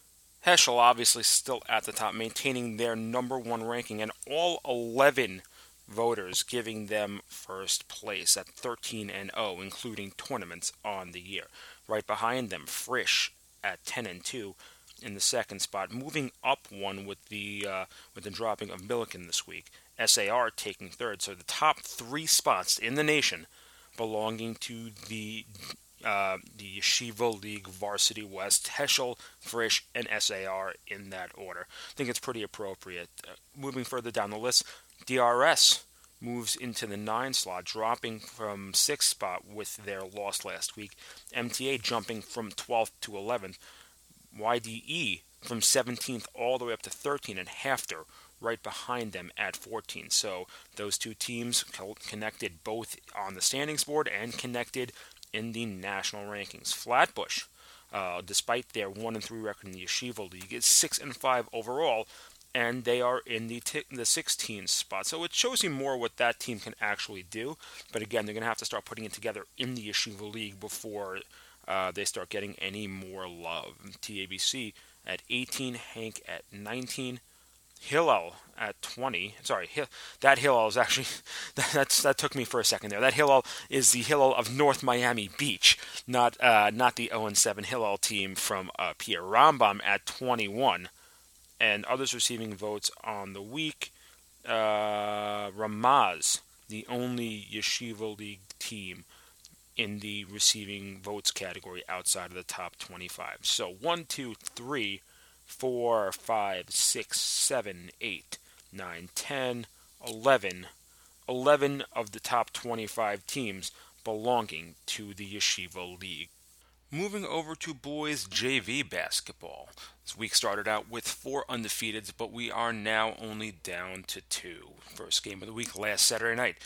Heschel, obviously, still at the top, maintaining their number one ranking, and all eleven voters giving them first place at thirteen and oh, including tournaments on the year. Right behind them, Frisch at ten and two. In the second spot, moving up one with the uh, with the dropping of Milliken this week. S A R taking third, so the top three spots in the nation belonging to the uh, the Yeshiva League Varsity West, Heschel, Frisch, and S A R in that order. I think it's pretty appropriate. Uh, moving further down the list, D R S moves into the nine slot, dropping from sixth spot with their loss last week. M T A jumping from twelfth to eleventh. Y D E from seventeenth all the way up to thirteenth, and Hafter right behind them at fourteen. So those two teams connected both on the standings board and connected in the national rankings. Flatbush, uh, despite their one and three record in the Yeshiva League, is six and five overall, and they are in the t- the sixteenth spot. So it shows you more what that team can actually do. But again, they're going to have to start putting it together in the Yeshiva League before Uh, they start getting any more love. T A B C at eighteen, Hank at nineteen, Hillel at twenty. Sorry, H- that Hillel is actually, that, that's, that took me for a second there. That Hillel is the Hillel of North Miami Beach, not uh, not the oh and seven Hillel team from up here. Rambam at twenty-one, and others receiving votes on the week. Uh, Ramaz, the only Yeshiva League team in the receiving votes category outside of the top twenty-five. So one, two, three, four, five, six, seven, eight, nine, ten, eleven. eleven of the top twenty-five teams belonging to the Yeshiva League. Moving over to boys J V basketball. This week started out with four undefeateds, but we are now only down to two. First game of the week last Saturday night.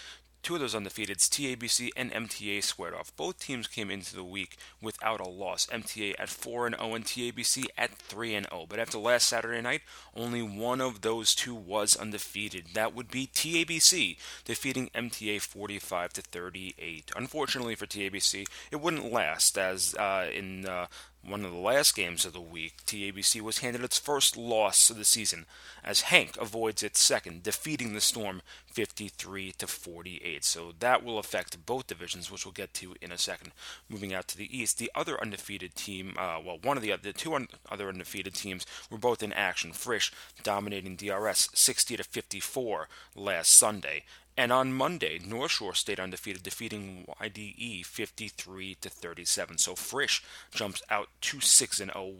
Two of those undefeateds, T A B C and M T A, squared off. Both teams came into the week without a loss. M T A at four and oh and T A B C at three and oh. But after last Saturday night, only one of those two was undefeated. That would be T A B C, defeating M T A forty-five to thirty-eight. Unfortunately for T A B C, it wouldn't last, as uh, in uh, one of the last games of the week, T A B C was handed its first loss of the season as Hank avoids its second, defeating the Storm fifty-three to forty-eight. So that will affect both divisions, which we'll get to in a second. Moving out to the East, the other undefeated team, uh, well, one of the other, the two un- other undefeated teams were both in action. Frisch dominating D R S sixty to fifty-four last Sunday. And on Monday, North Shore stayed undefeated, defeating Y D E fifty-three to thirty-seven. So Frisch jumps out to six and oh,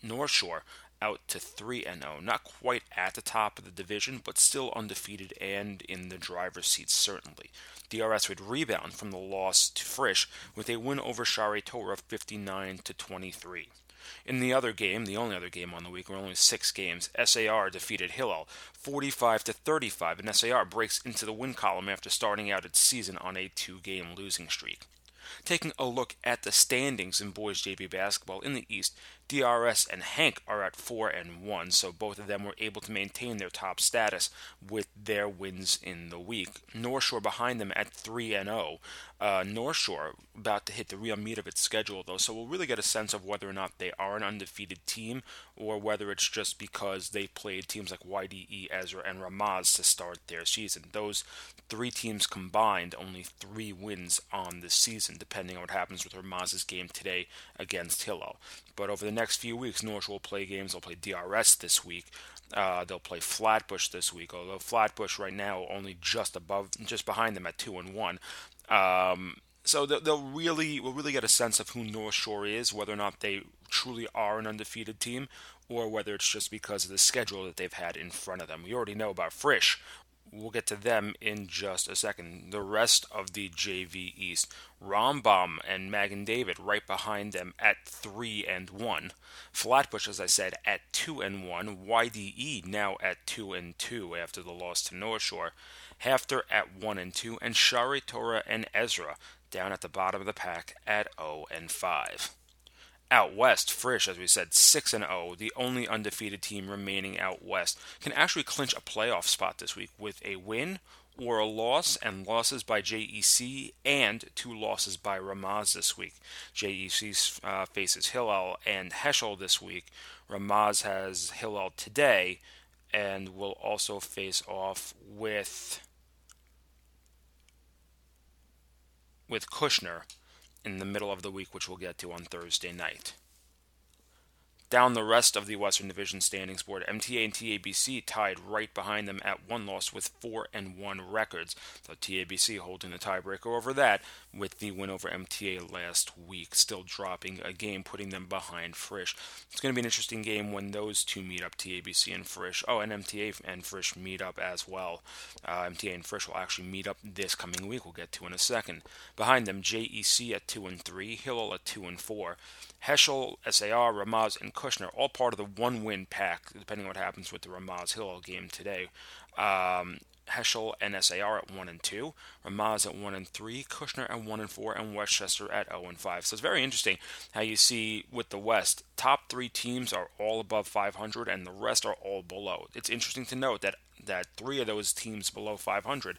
North Shore out to three and oh. Not quite at the top of the division, but still undefeated and in the driver's seat, certainly. D R S would rebound from the loss to Frisch with a win over Shaare Torah of fifty-nine to twenty-three. In the other game, the only other game on the week, we're only six games, S A R defeated Hillel forty-five to thirty-five, and S A R breaks into the win column after starting out its season on a two-game losing streak. Taking a look at the standings in boys J V basketball in the East, D R S and Hank are at four and one, so both of them were able to maintain their top status with their wins in the week. North Shore behind them at three and oh. Uh, North Shore about to hit the real meat of its schedule, though, so we'll really get a sense of whether or not they are an undefeated team or whether it's just because they played teams like Y D E, Ezra, and Ramaz to start their season. Those three teams combined, only three wins on the season, depending on what happens with Ramaz's game today against Hillel. But over the next few weeks, North Shore will play games. They'll play D R S this week. Uh, they'll play Flatbush this week, although Flatbush right now only just above, just behind them at two and one. Um, so they'll, they'll really, we'll really get a sense of who North Shore is, whether or not they truly are an undefeated team, or whether it's just because of the schedule that they've had in front of them. We already know about Frisch. We'll get to them in just a second. The rest of the J V East, Rambam and Magen David right behind them at three and one. Flatbush, as I said, at two and one. Y D E now at two and two after the loss to North Shore. Hafter at one and two. And Shaare Torah and Ezra down at the bottom of the pack at zero and five. Out west, Frisch, as we said, six and oh, the only undefeated team remaining out west, can actually clinch a playoff spot this week with a win or a loss, and losses by J E C and two losses by Ramaz this week. J E C uh, faces Hillel and Heschel this week. Ramaz has Hillel today and will also face off with, with Kushner in the middle of the week, which we'll get to on Thursday night. Down the rest of the Western Division standings board, M T A and T A B C tied right behind them at one loss with four and one records. So T A B C holding the tiebreaker over that with the win over M T A last week, still dropping a game, putting them behind Frisch. It's going to be an interesting game when those two meet up, T A B C and Frisch. Oh, and M T A and Frisch meet up as well. Uh, M T A and Frisch will actually meet up this coming week. We'll get to in a second. Behind them, J E C at two and three, Hillel at two and four, Heschel, S A R, Ramaz, and Kushner, all part of the one-win pack, depending on what happens with the Ramaz-Hillel game today. Um, Heschel and S A R at one and two, Ramaz at one and three, Kushner at one and four, and Westchester at zero and five. So it's very interesting how you see with the West, top three teams are all above five hundred, and the rest are all below. It's interesting to note that, that three of those teams below five hundred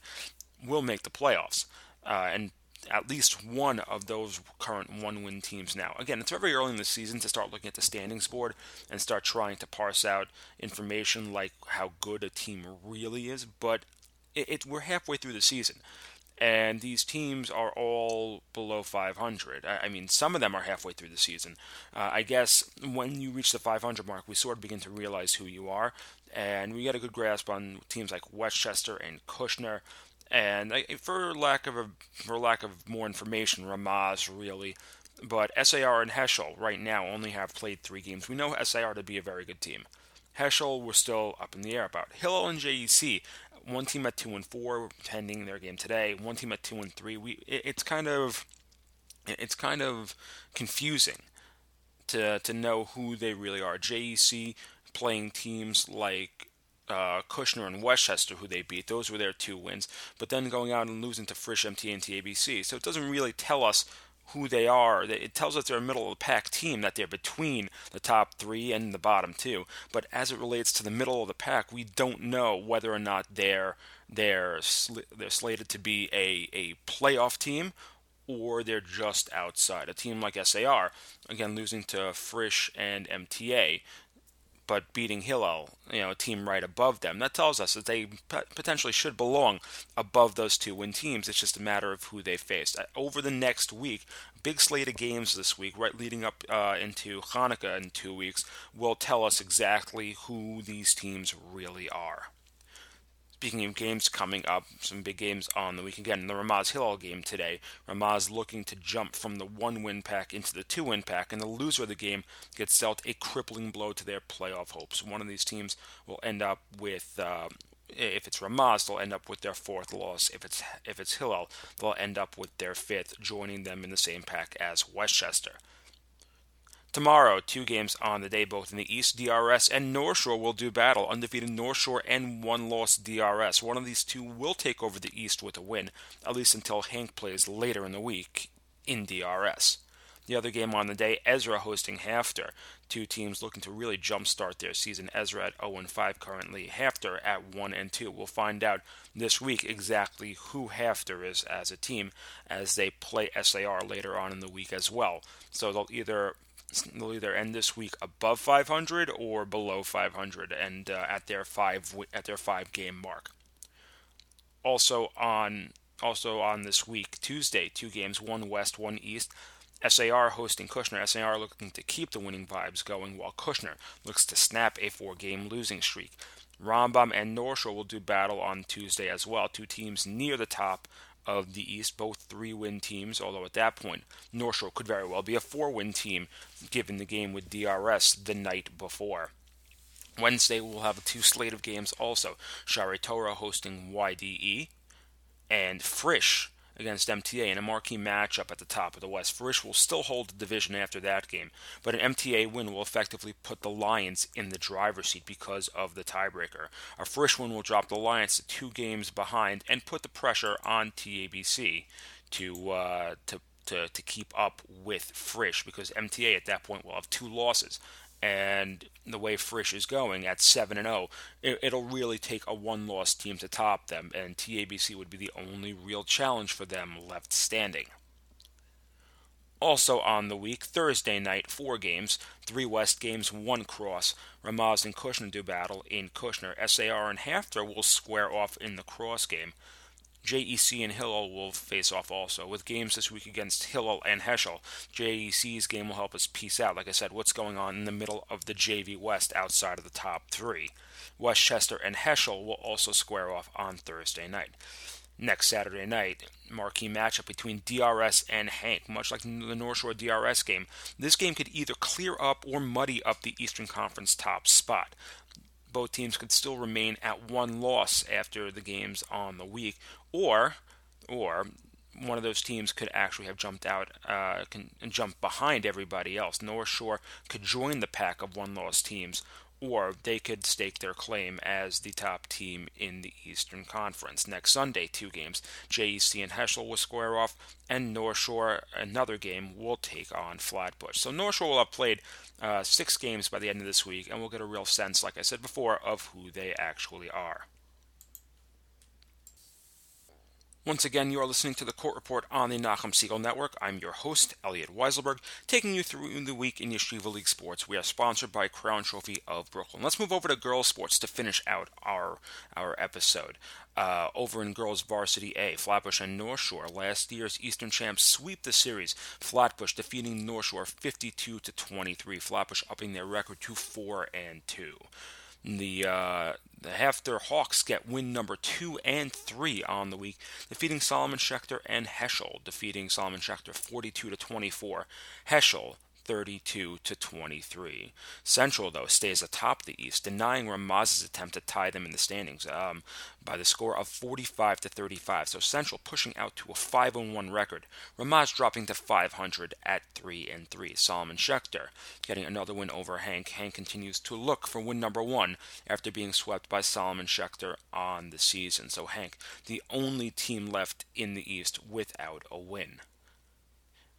will make the playoffs, uh, and at least one of those current one-win teams now. Again, it's very early in the season to start looking at the standings board and start trying to parse out information like how good a team really is, but it, it we're halfway through the season, and these teams are all below five hundred. I, I mean, some of them are halfway through the season. Uh, I guess when you reach the five hundred mark, we sort of begin to realize who you are, and we get a good grasp on teams like Westchester and Kushner. And for lack of a, for lack of more information, Ramaz really, but S A R and Heschel right now only have played three games. We know S A R to be a very good team. Heschel we're still up in the air about. Hillel and J E C, one team at two and four, pending their game today. One team at two and three. We it, it's kind of it's kind of confusing to to know who they really are. J E C playing teams like Uh, Kushner and Westchester, who they beat. Those were their two wins, but then going out and losing to Frisch, M T A, and T A B C. So it doesn't really tell us who they are. It tells us they're a middle-of-the-pack team, that they're between the top three and the bottom two. But as it relates to the middle of the pack, we don't know whether or not they're they're sl- they're slated to be a, a playoff team, or they're just outside. A team like S A R, again, losing to Frisch and M T A, but beating Hillel, you know, a team right above them, that tells us that they potentially should belong above those two win teams. It's just a matter of who they faced. Over the next week, big slate of games this week, right leading up uh, into Hanukkah in two weeks, will tell us exactly who these teams really are. Speaking of games coming up, some big games on the week. Again, the Ramaz-Hillel game today. Ramaz looking to jump from the one-win pack into the two-win pack, and the loser of the game gets dealt a crippling blow to their playoff hopes. One of these teams will end up with, uh, if it's Ramaz, they'll end up with their fourth loss. If it's if it's Hillel, they'll end up with their fifth, joining them in the same pack as Westchester. Tomorrow, two games on the day, both in the East. D R S and North Shore will do battle. Undefeated North Shore and one-loss D R S. One of these two will take over the East with a win, at least until Hank plays later in the week in D R S. The other game on the day, Ezra hosting Hafter. Two teams looking to really jumpstart their season. Ezra at zero and five currently. Hafter at one and two. We'll find out this week exactly who Hafter is as a team as they play S A R later on in the week as well. So they'll either... They'll either end this week above five hundred or below five hundred, and uh, at their five at their five game mark. Also on also on this week, Tuesday, two games, one West, one East. S A R hosting Kushner. S A R looking to keep the winning vibes going, while Kushner looks to snap a four-game losing streak. Rambam and North Shore will do battle on Tuesday as well. Two teams near the top of the East, both three-win teams, although at that point, North Shore could very well be a four-win team, given the game with D R S the night before. Wednesday, we'll have a two slate of games also. Shaare Torah hosting Y D E, and Frisch against M T A in a marquee matchup at the top of the West. Frisch will still hold the division after that game, but an M T A win will effectively put the Lions in the driver's seat because of the tiebreaker. A Frisch win will drop the Lions to two games behind and put the pressure on T A B C to uh, to, to to keep up with Frisch, because M T A at that point will have two losses. And the way Frisch is going at seven and oh, it, it'll really take a one-loss team to top them, and T A B C would be the only real challenge for them left standing. Also on the week, Thursday night, four games, three West games, one cross. Ramaz and Kushner do battle in Kushner. S A R and Hafter will square off in the cross game. J E C and Hillel will face off also, with games this week against Hillel and Heschel. J E C's game will help us piece out, like I said, what's going on in the middle of the J V West outside of the top three. Westchester and Heschel will also square off on Thursday night. Next Saturday night, marquee matchup between D R S and Hank, much like the North Shore D R S game. This game could either clear up or muddy up the Eastern Conference top spot. Both teams could still remain at one loss after the games on the week, or or one of those teams could actually have jumped out, uh, can jump behind everybody else. North Shore could join the pack of one-loss teams, or they could stake their claim as the top team in the Eastern Conference. Next Sunday, two games. J E C and Heschel will square off, and North Shore, another game, will take on Flatbush. So North Shore will have played uh, six games by the end of this week, and we'll get a real sense, like I said before, of who they actually are. Once again, you are listening to the Court Report on the Nachum Segal Network. I'm your host, Elliot Weiselberg, taking you through the week in Yeshiva League sports. We are sponsored by Crown Trophy of Brooklyn. Let's move over to girls sports to finish out our our episode. Uh, over in girls varsity A, Flatbush and North Shore, last year's Eastern champs sweep the series. Flatbush defeating North Shore fifty-two to twenty-three. Flatbush upping their record to four and two. The uh, the Hafter Hawks get win number two and three on the week, defeating Solomon Schechter and Heschel, defeating Solomon Schechter forty-two to twenty-four, Heschel thirty-two to twenty-three. Central, though, stays atop the East, denying Ramaz's attempt to tie them in the standings um, by the score of forty-five to thirty-five. So Central pushing out to a five and one record. Ramaz dropping to five hundred at three and three. Solomon Schechter getting another win over Hank. Hank continues to look for win number one after being swept by Solomon Schechter on the season. So Hank, the only team left in the East without a win.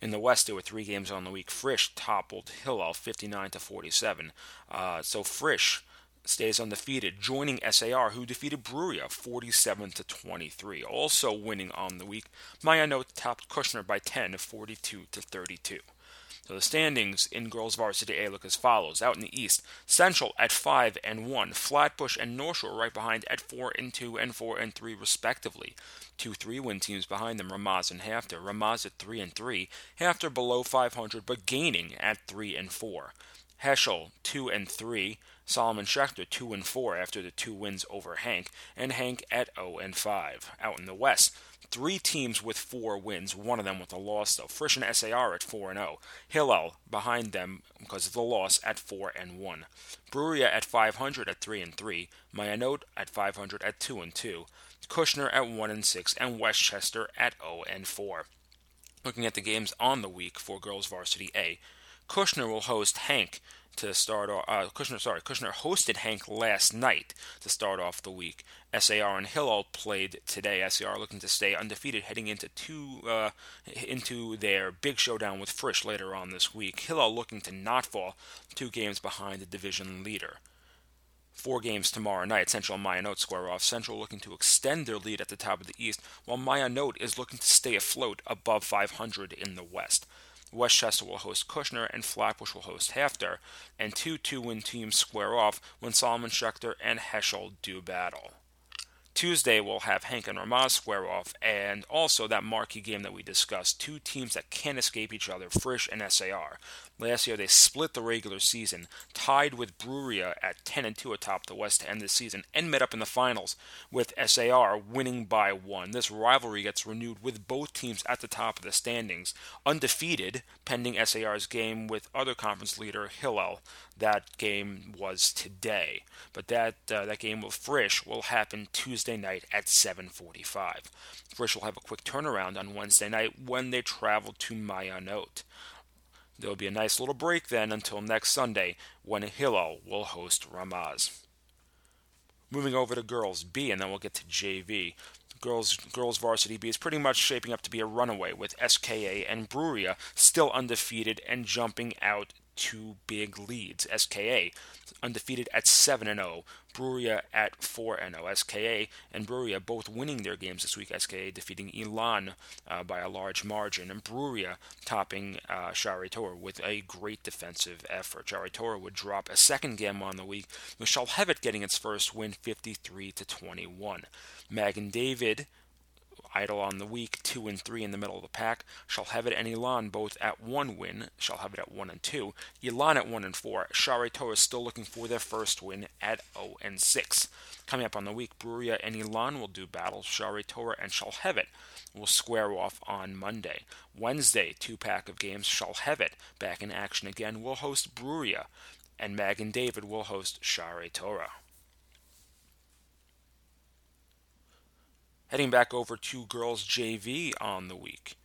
In the West, there were three games on the week. Frisch toppled Hillel fifty-nine to forty-seven. Uh, so Frisch stays undefeated, joining S A R, who defeated Bruriah forty-seven to twenty-three. Also winning on the week, Maayanot topped Kushner by ten, forty-two to thirty-two. So the standings in girls varsity A look as follows. Out in the East, Central at five and one, Flatbush and North Shore right behind at four and two and four and three respectively. Two three-win teams behind them, Ramaz and Hafter. Ramaz at three and three, Hafter below five hundred but gaining at three and four. Heschel two and three, Solomon Schechter two and four after the two wins over Hank, and Hank at zero and five. Out in the West, three teams with four wins, one of them with a loss, though. Frisch and S A R at four and oh. Hillel behind them because of the loss at four and one. Bruriah at five hundred at three and three. Maayanot at five hundred at two and two. Kushner at one and six. And Westchester at zero and four. Looking at the games on the week for girls varsity A, Kushner will host Hank to start off. Uh, Kushner, sorry, Kushner hosted Hank last night to start off the week. S A R and Hillel played today. S A R looking to stay undefeated, heading into two uh, into their big showdown with Frisch later on this week. Hillel looking to not fall two games behind the division leader. Four games tomorrow night. Central and Maayanot square off. Central looking to extend their lead at the top of the East, while Maayanot is looking to stay afloat above five hundred in the West. Westchester will host Kushner, and Flatbush will host Hafter, and two two-win teams square off when Solomon Schechter and Heschel do battle. Tuesday, we'll have Hank and Ramaz square off, and also that marquee game that we discussed, two teams that can't escape each other, Frisch and S A R. Last year, they split the regular season, tied with Bruriah at ten and two atop the West to end the season, and met up in the finals with S A R, winning by one. This rivalry gets renewed with both teams at the top of the standings, undefeated, pending S A R's game with other conference leader Hillel. That game was today, but that uh, that game with Frisch will happen Tuesday night at seven forty-five. Frisch will have a quick turnaround on Wednesday night when they travel to Maayanot. There will be a nice little break then until next Sunday when Hillel will host Ramaz. Moving over to Girls B, and then we'll get to J V. Girls girls Varsity B is pretty much shaping up to be a runaway with S K A and Bruriah still undefeated and jumping out two big leads. S K A undefeated at seven and oh, Bruriah at four and oh. S K A and Bruriah both winning their games this week, S K A defeating Elan uh, by a large margin, and Bruriah topping uh, Shaare Torah with a great defensive effort. Shaare Torah would drop a second game on the week, with Shalhevet getting its first win fifty-three to twenty-one. Magen David idle on the week, two and three in the middle of the pack. Shalhevet and Elan both at one win. Shalhevet at one and two. Elan at one and four. Shaare Torah still looking for their first win at zero and six. Coming up on the week, Bruriah and Elan will do battle. Shaare Torah and Shalhevet will square off on Monday. Wednesday, two pack of games. Shalhevet back in action again will host Bruriah, and Magen David will host Shaare Torah. Heading back over to Girls J V on the week.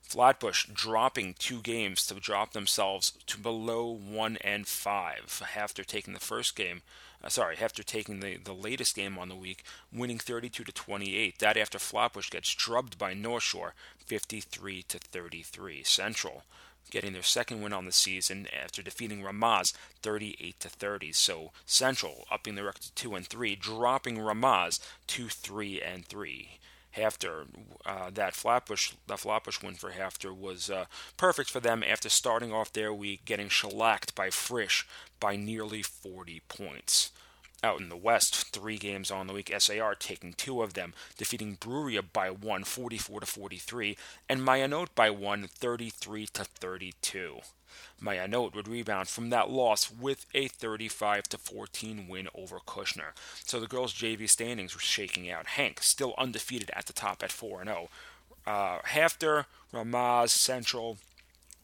Flatbush dropping two games to drop themselves to below one and five after taking the first game. Uh, sorry, after taking the, the latest game on the week, winning thirty-two to twenty-eight. That after Flatbush gets drubbed by North Shore, fifty-three to thirty-three. Central getting their second win on the season after defeating Ramaz thirty-eight to thirty. So Central upping their record to two and three, dropping Ramaz to three and three. Hafter, uh, that Flatbush, that Flatbush win for Hafter was uh, perfect for them after starting off their week getting shellacked by Frisch by nearly forty points. Out in the West, three games on the week, S A R taking two of them, defeating Bruriah by one, forty-four to forty-three, and Maayanot by one, thirty-three to thirty-two. Maayanot would rebound from that loss with a thirty-five to fourteen win over Kushner. So the girls' J V standings were shaking out. Hank still undefeated at the top at four and oh. Uh, Hafter, Ramaz, Central,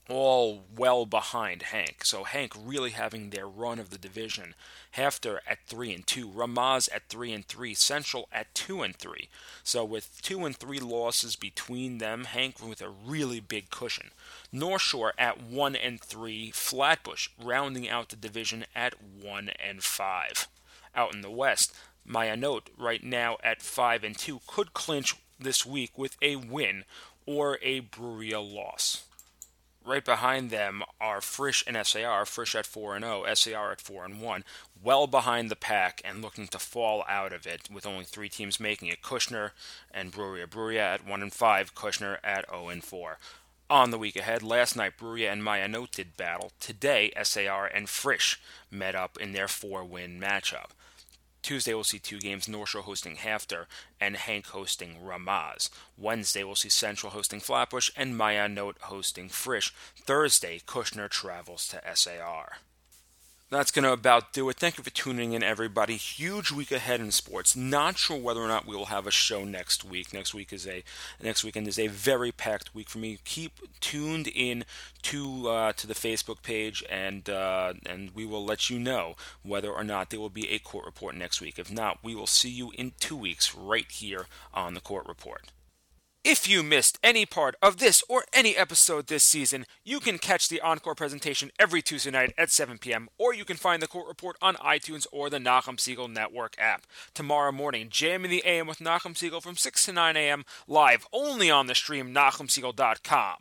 all well behind Hank. So Hank really having their run of the division. Hafter at three and two, Ramaz at three and three, Central at two and three. So with two and three losses between them, Hank with a really big cushion. North Shore at one and three, Flatbush rounding out the division at one and five. Out in the West, Maayanot right now at five and two could clinch this week with a win or a Bruriah loss. Right behind them are Frisch and S A R. Frisch at four and oh, S A R at four and one. Well behind the pack and looking to fall out of it with only three teams making it. Kushner and Bruriah. Bruriah at one and five, Kushner at oh and four. On the week ahead, last night Bruriah and Maayanot did battle. Today, S A R and Frisch met up in their four-win matchup. Tuesday, we'll see two games, North Shore hosting Hafter and Hank hosting Ramaz. Wednesday, we'll see Central hosting Flatbush and Maayanot hosting Frisch. Thursday, Kushner travels to S A R. That's going to about do it. Thank you for tuning in, everybody. Huge week ahead in sports. Not sure whether or not we will have a show next week. Next week is a next weekend is a very packed week for me. Keep tuned in to uh, to the Facebook page, and uh, and we will let you know whether or not there will be a court report next week. If not, we will see you in two weeks right here on the Court Report. If you missed any part of this or any episode this season, you can catch the encore presentation every Tuesday night at seven p.m., or you can find the Court Report on iTunes or the Nachum Segal Network app. Tomorrow morning, Jam in the A M with Nachum Segal from six to nine a.m., live only on the stream nachum segal dot com.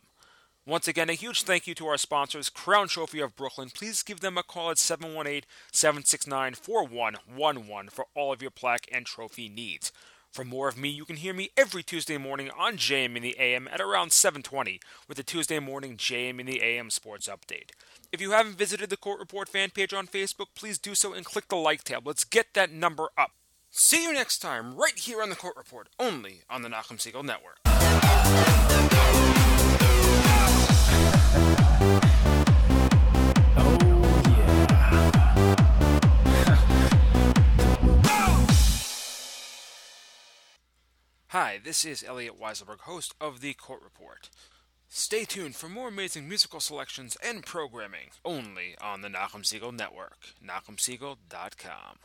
Once again, a huge thank you to our sponsors, Crown Trophy of Brooklyn. Please give them a call at seven one eight, seven six nine, four one one one for all of your plaque and trophy needs. For more of me, you can hear me every Tuesday morning on J M in the A M at around seven twenty with the Tuesday morning J M in the A M Sports Update. If you haven't visited the Court Report fan page on Facebook, please do so and click the like tab. Let's get that number up. See you next time, right here on The Court Report, only on the Nachum Segal Network. Hi, this is Elliot Weiselberg, host of The Court Report. Stay tuned for more amazing musical selections and programming only on the Nachum Segal Network, nachum segal dot com.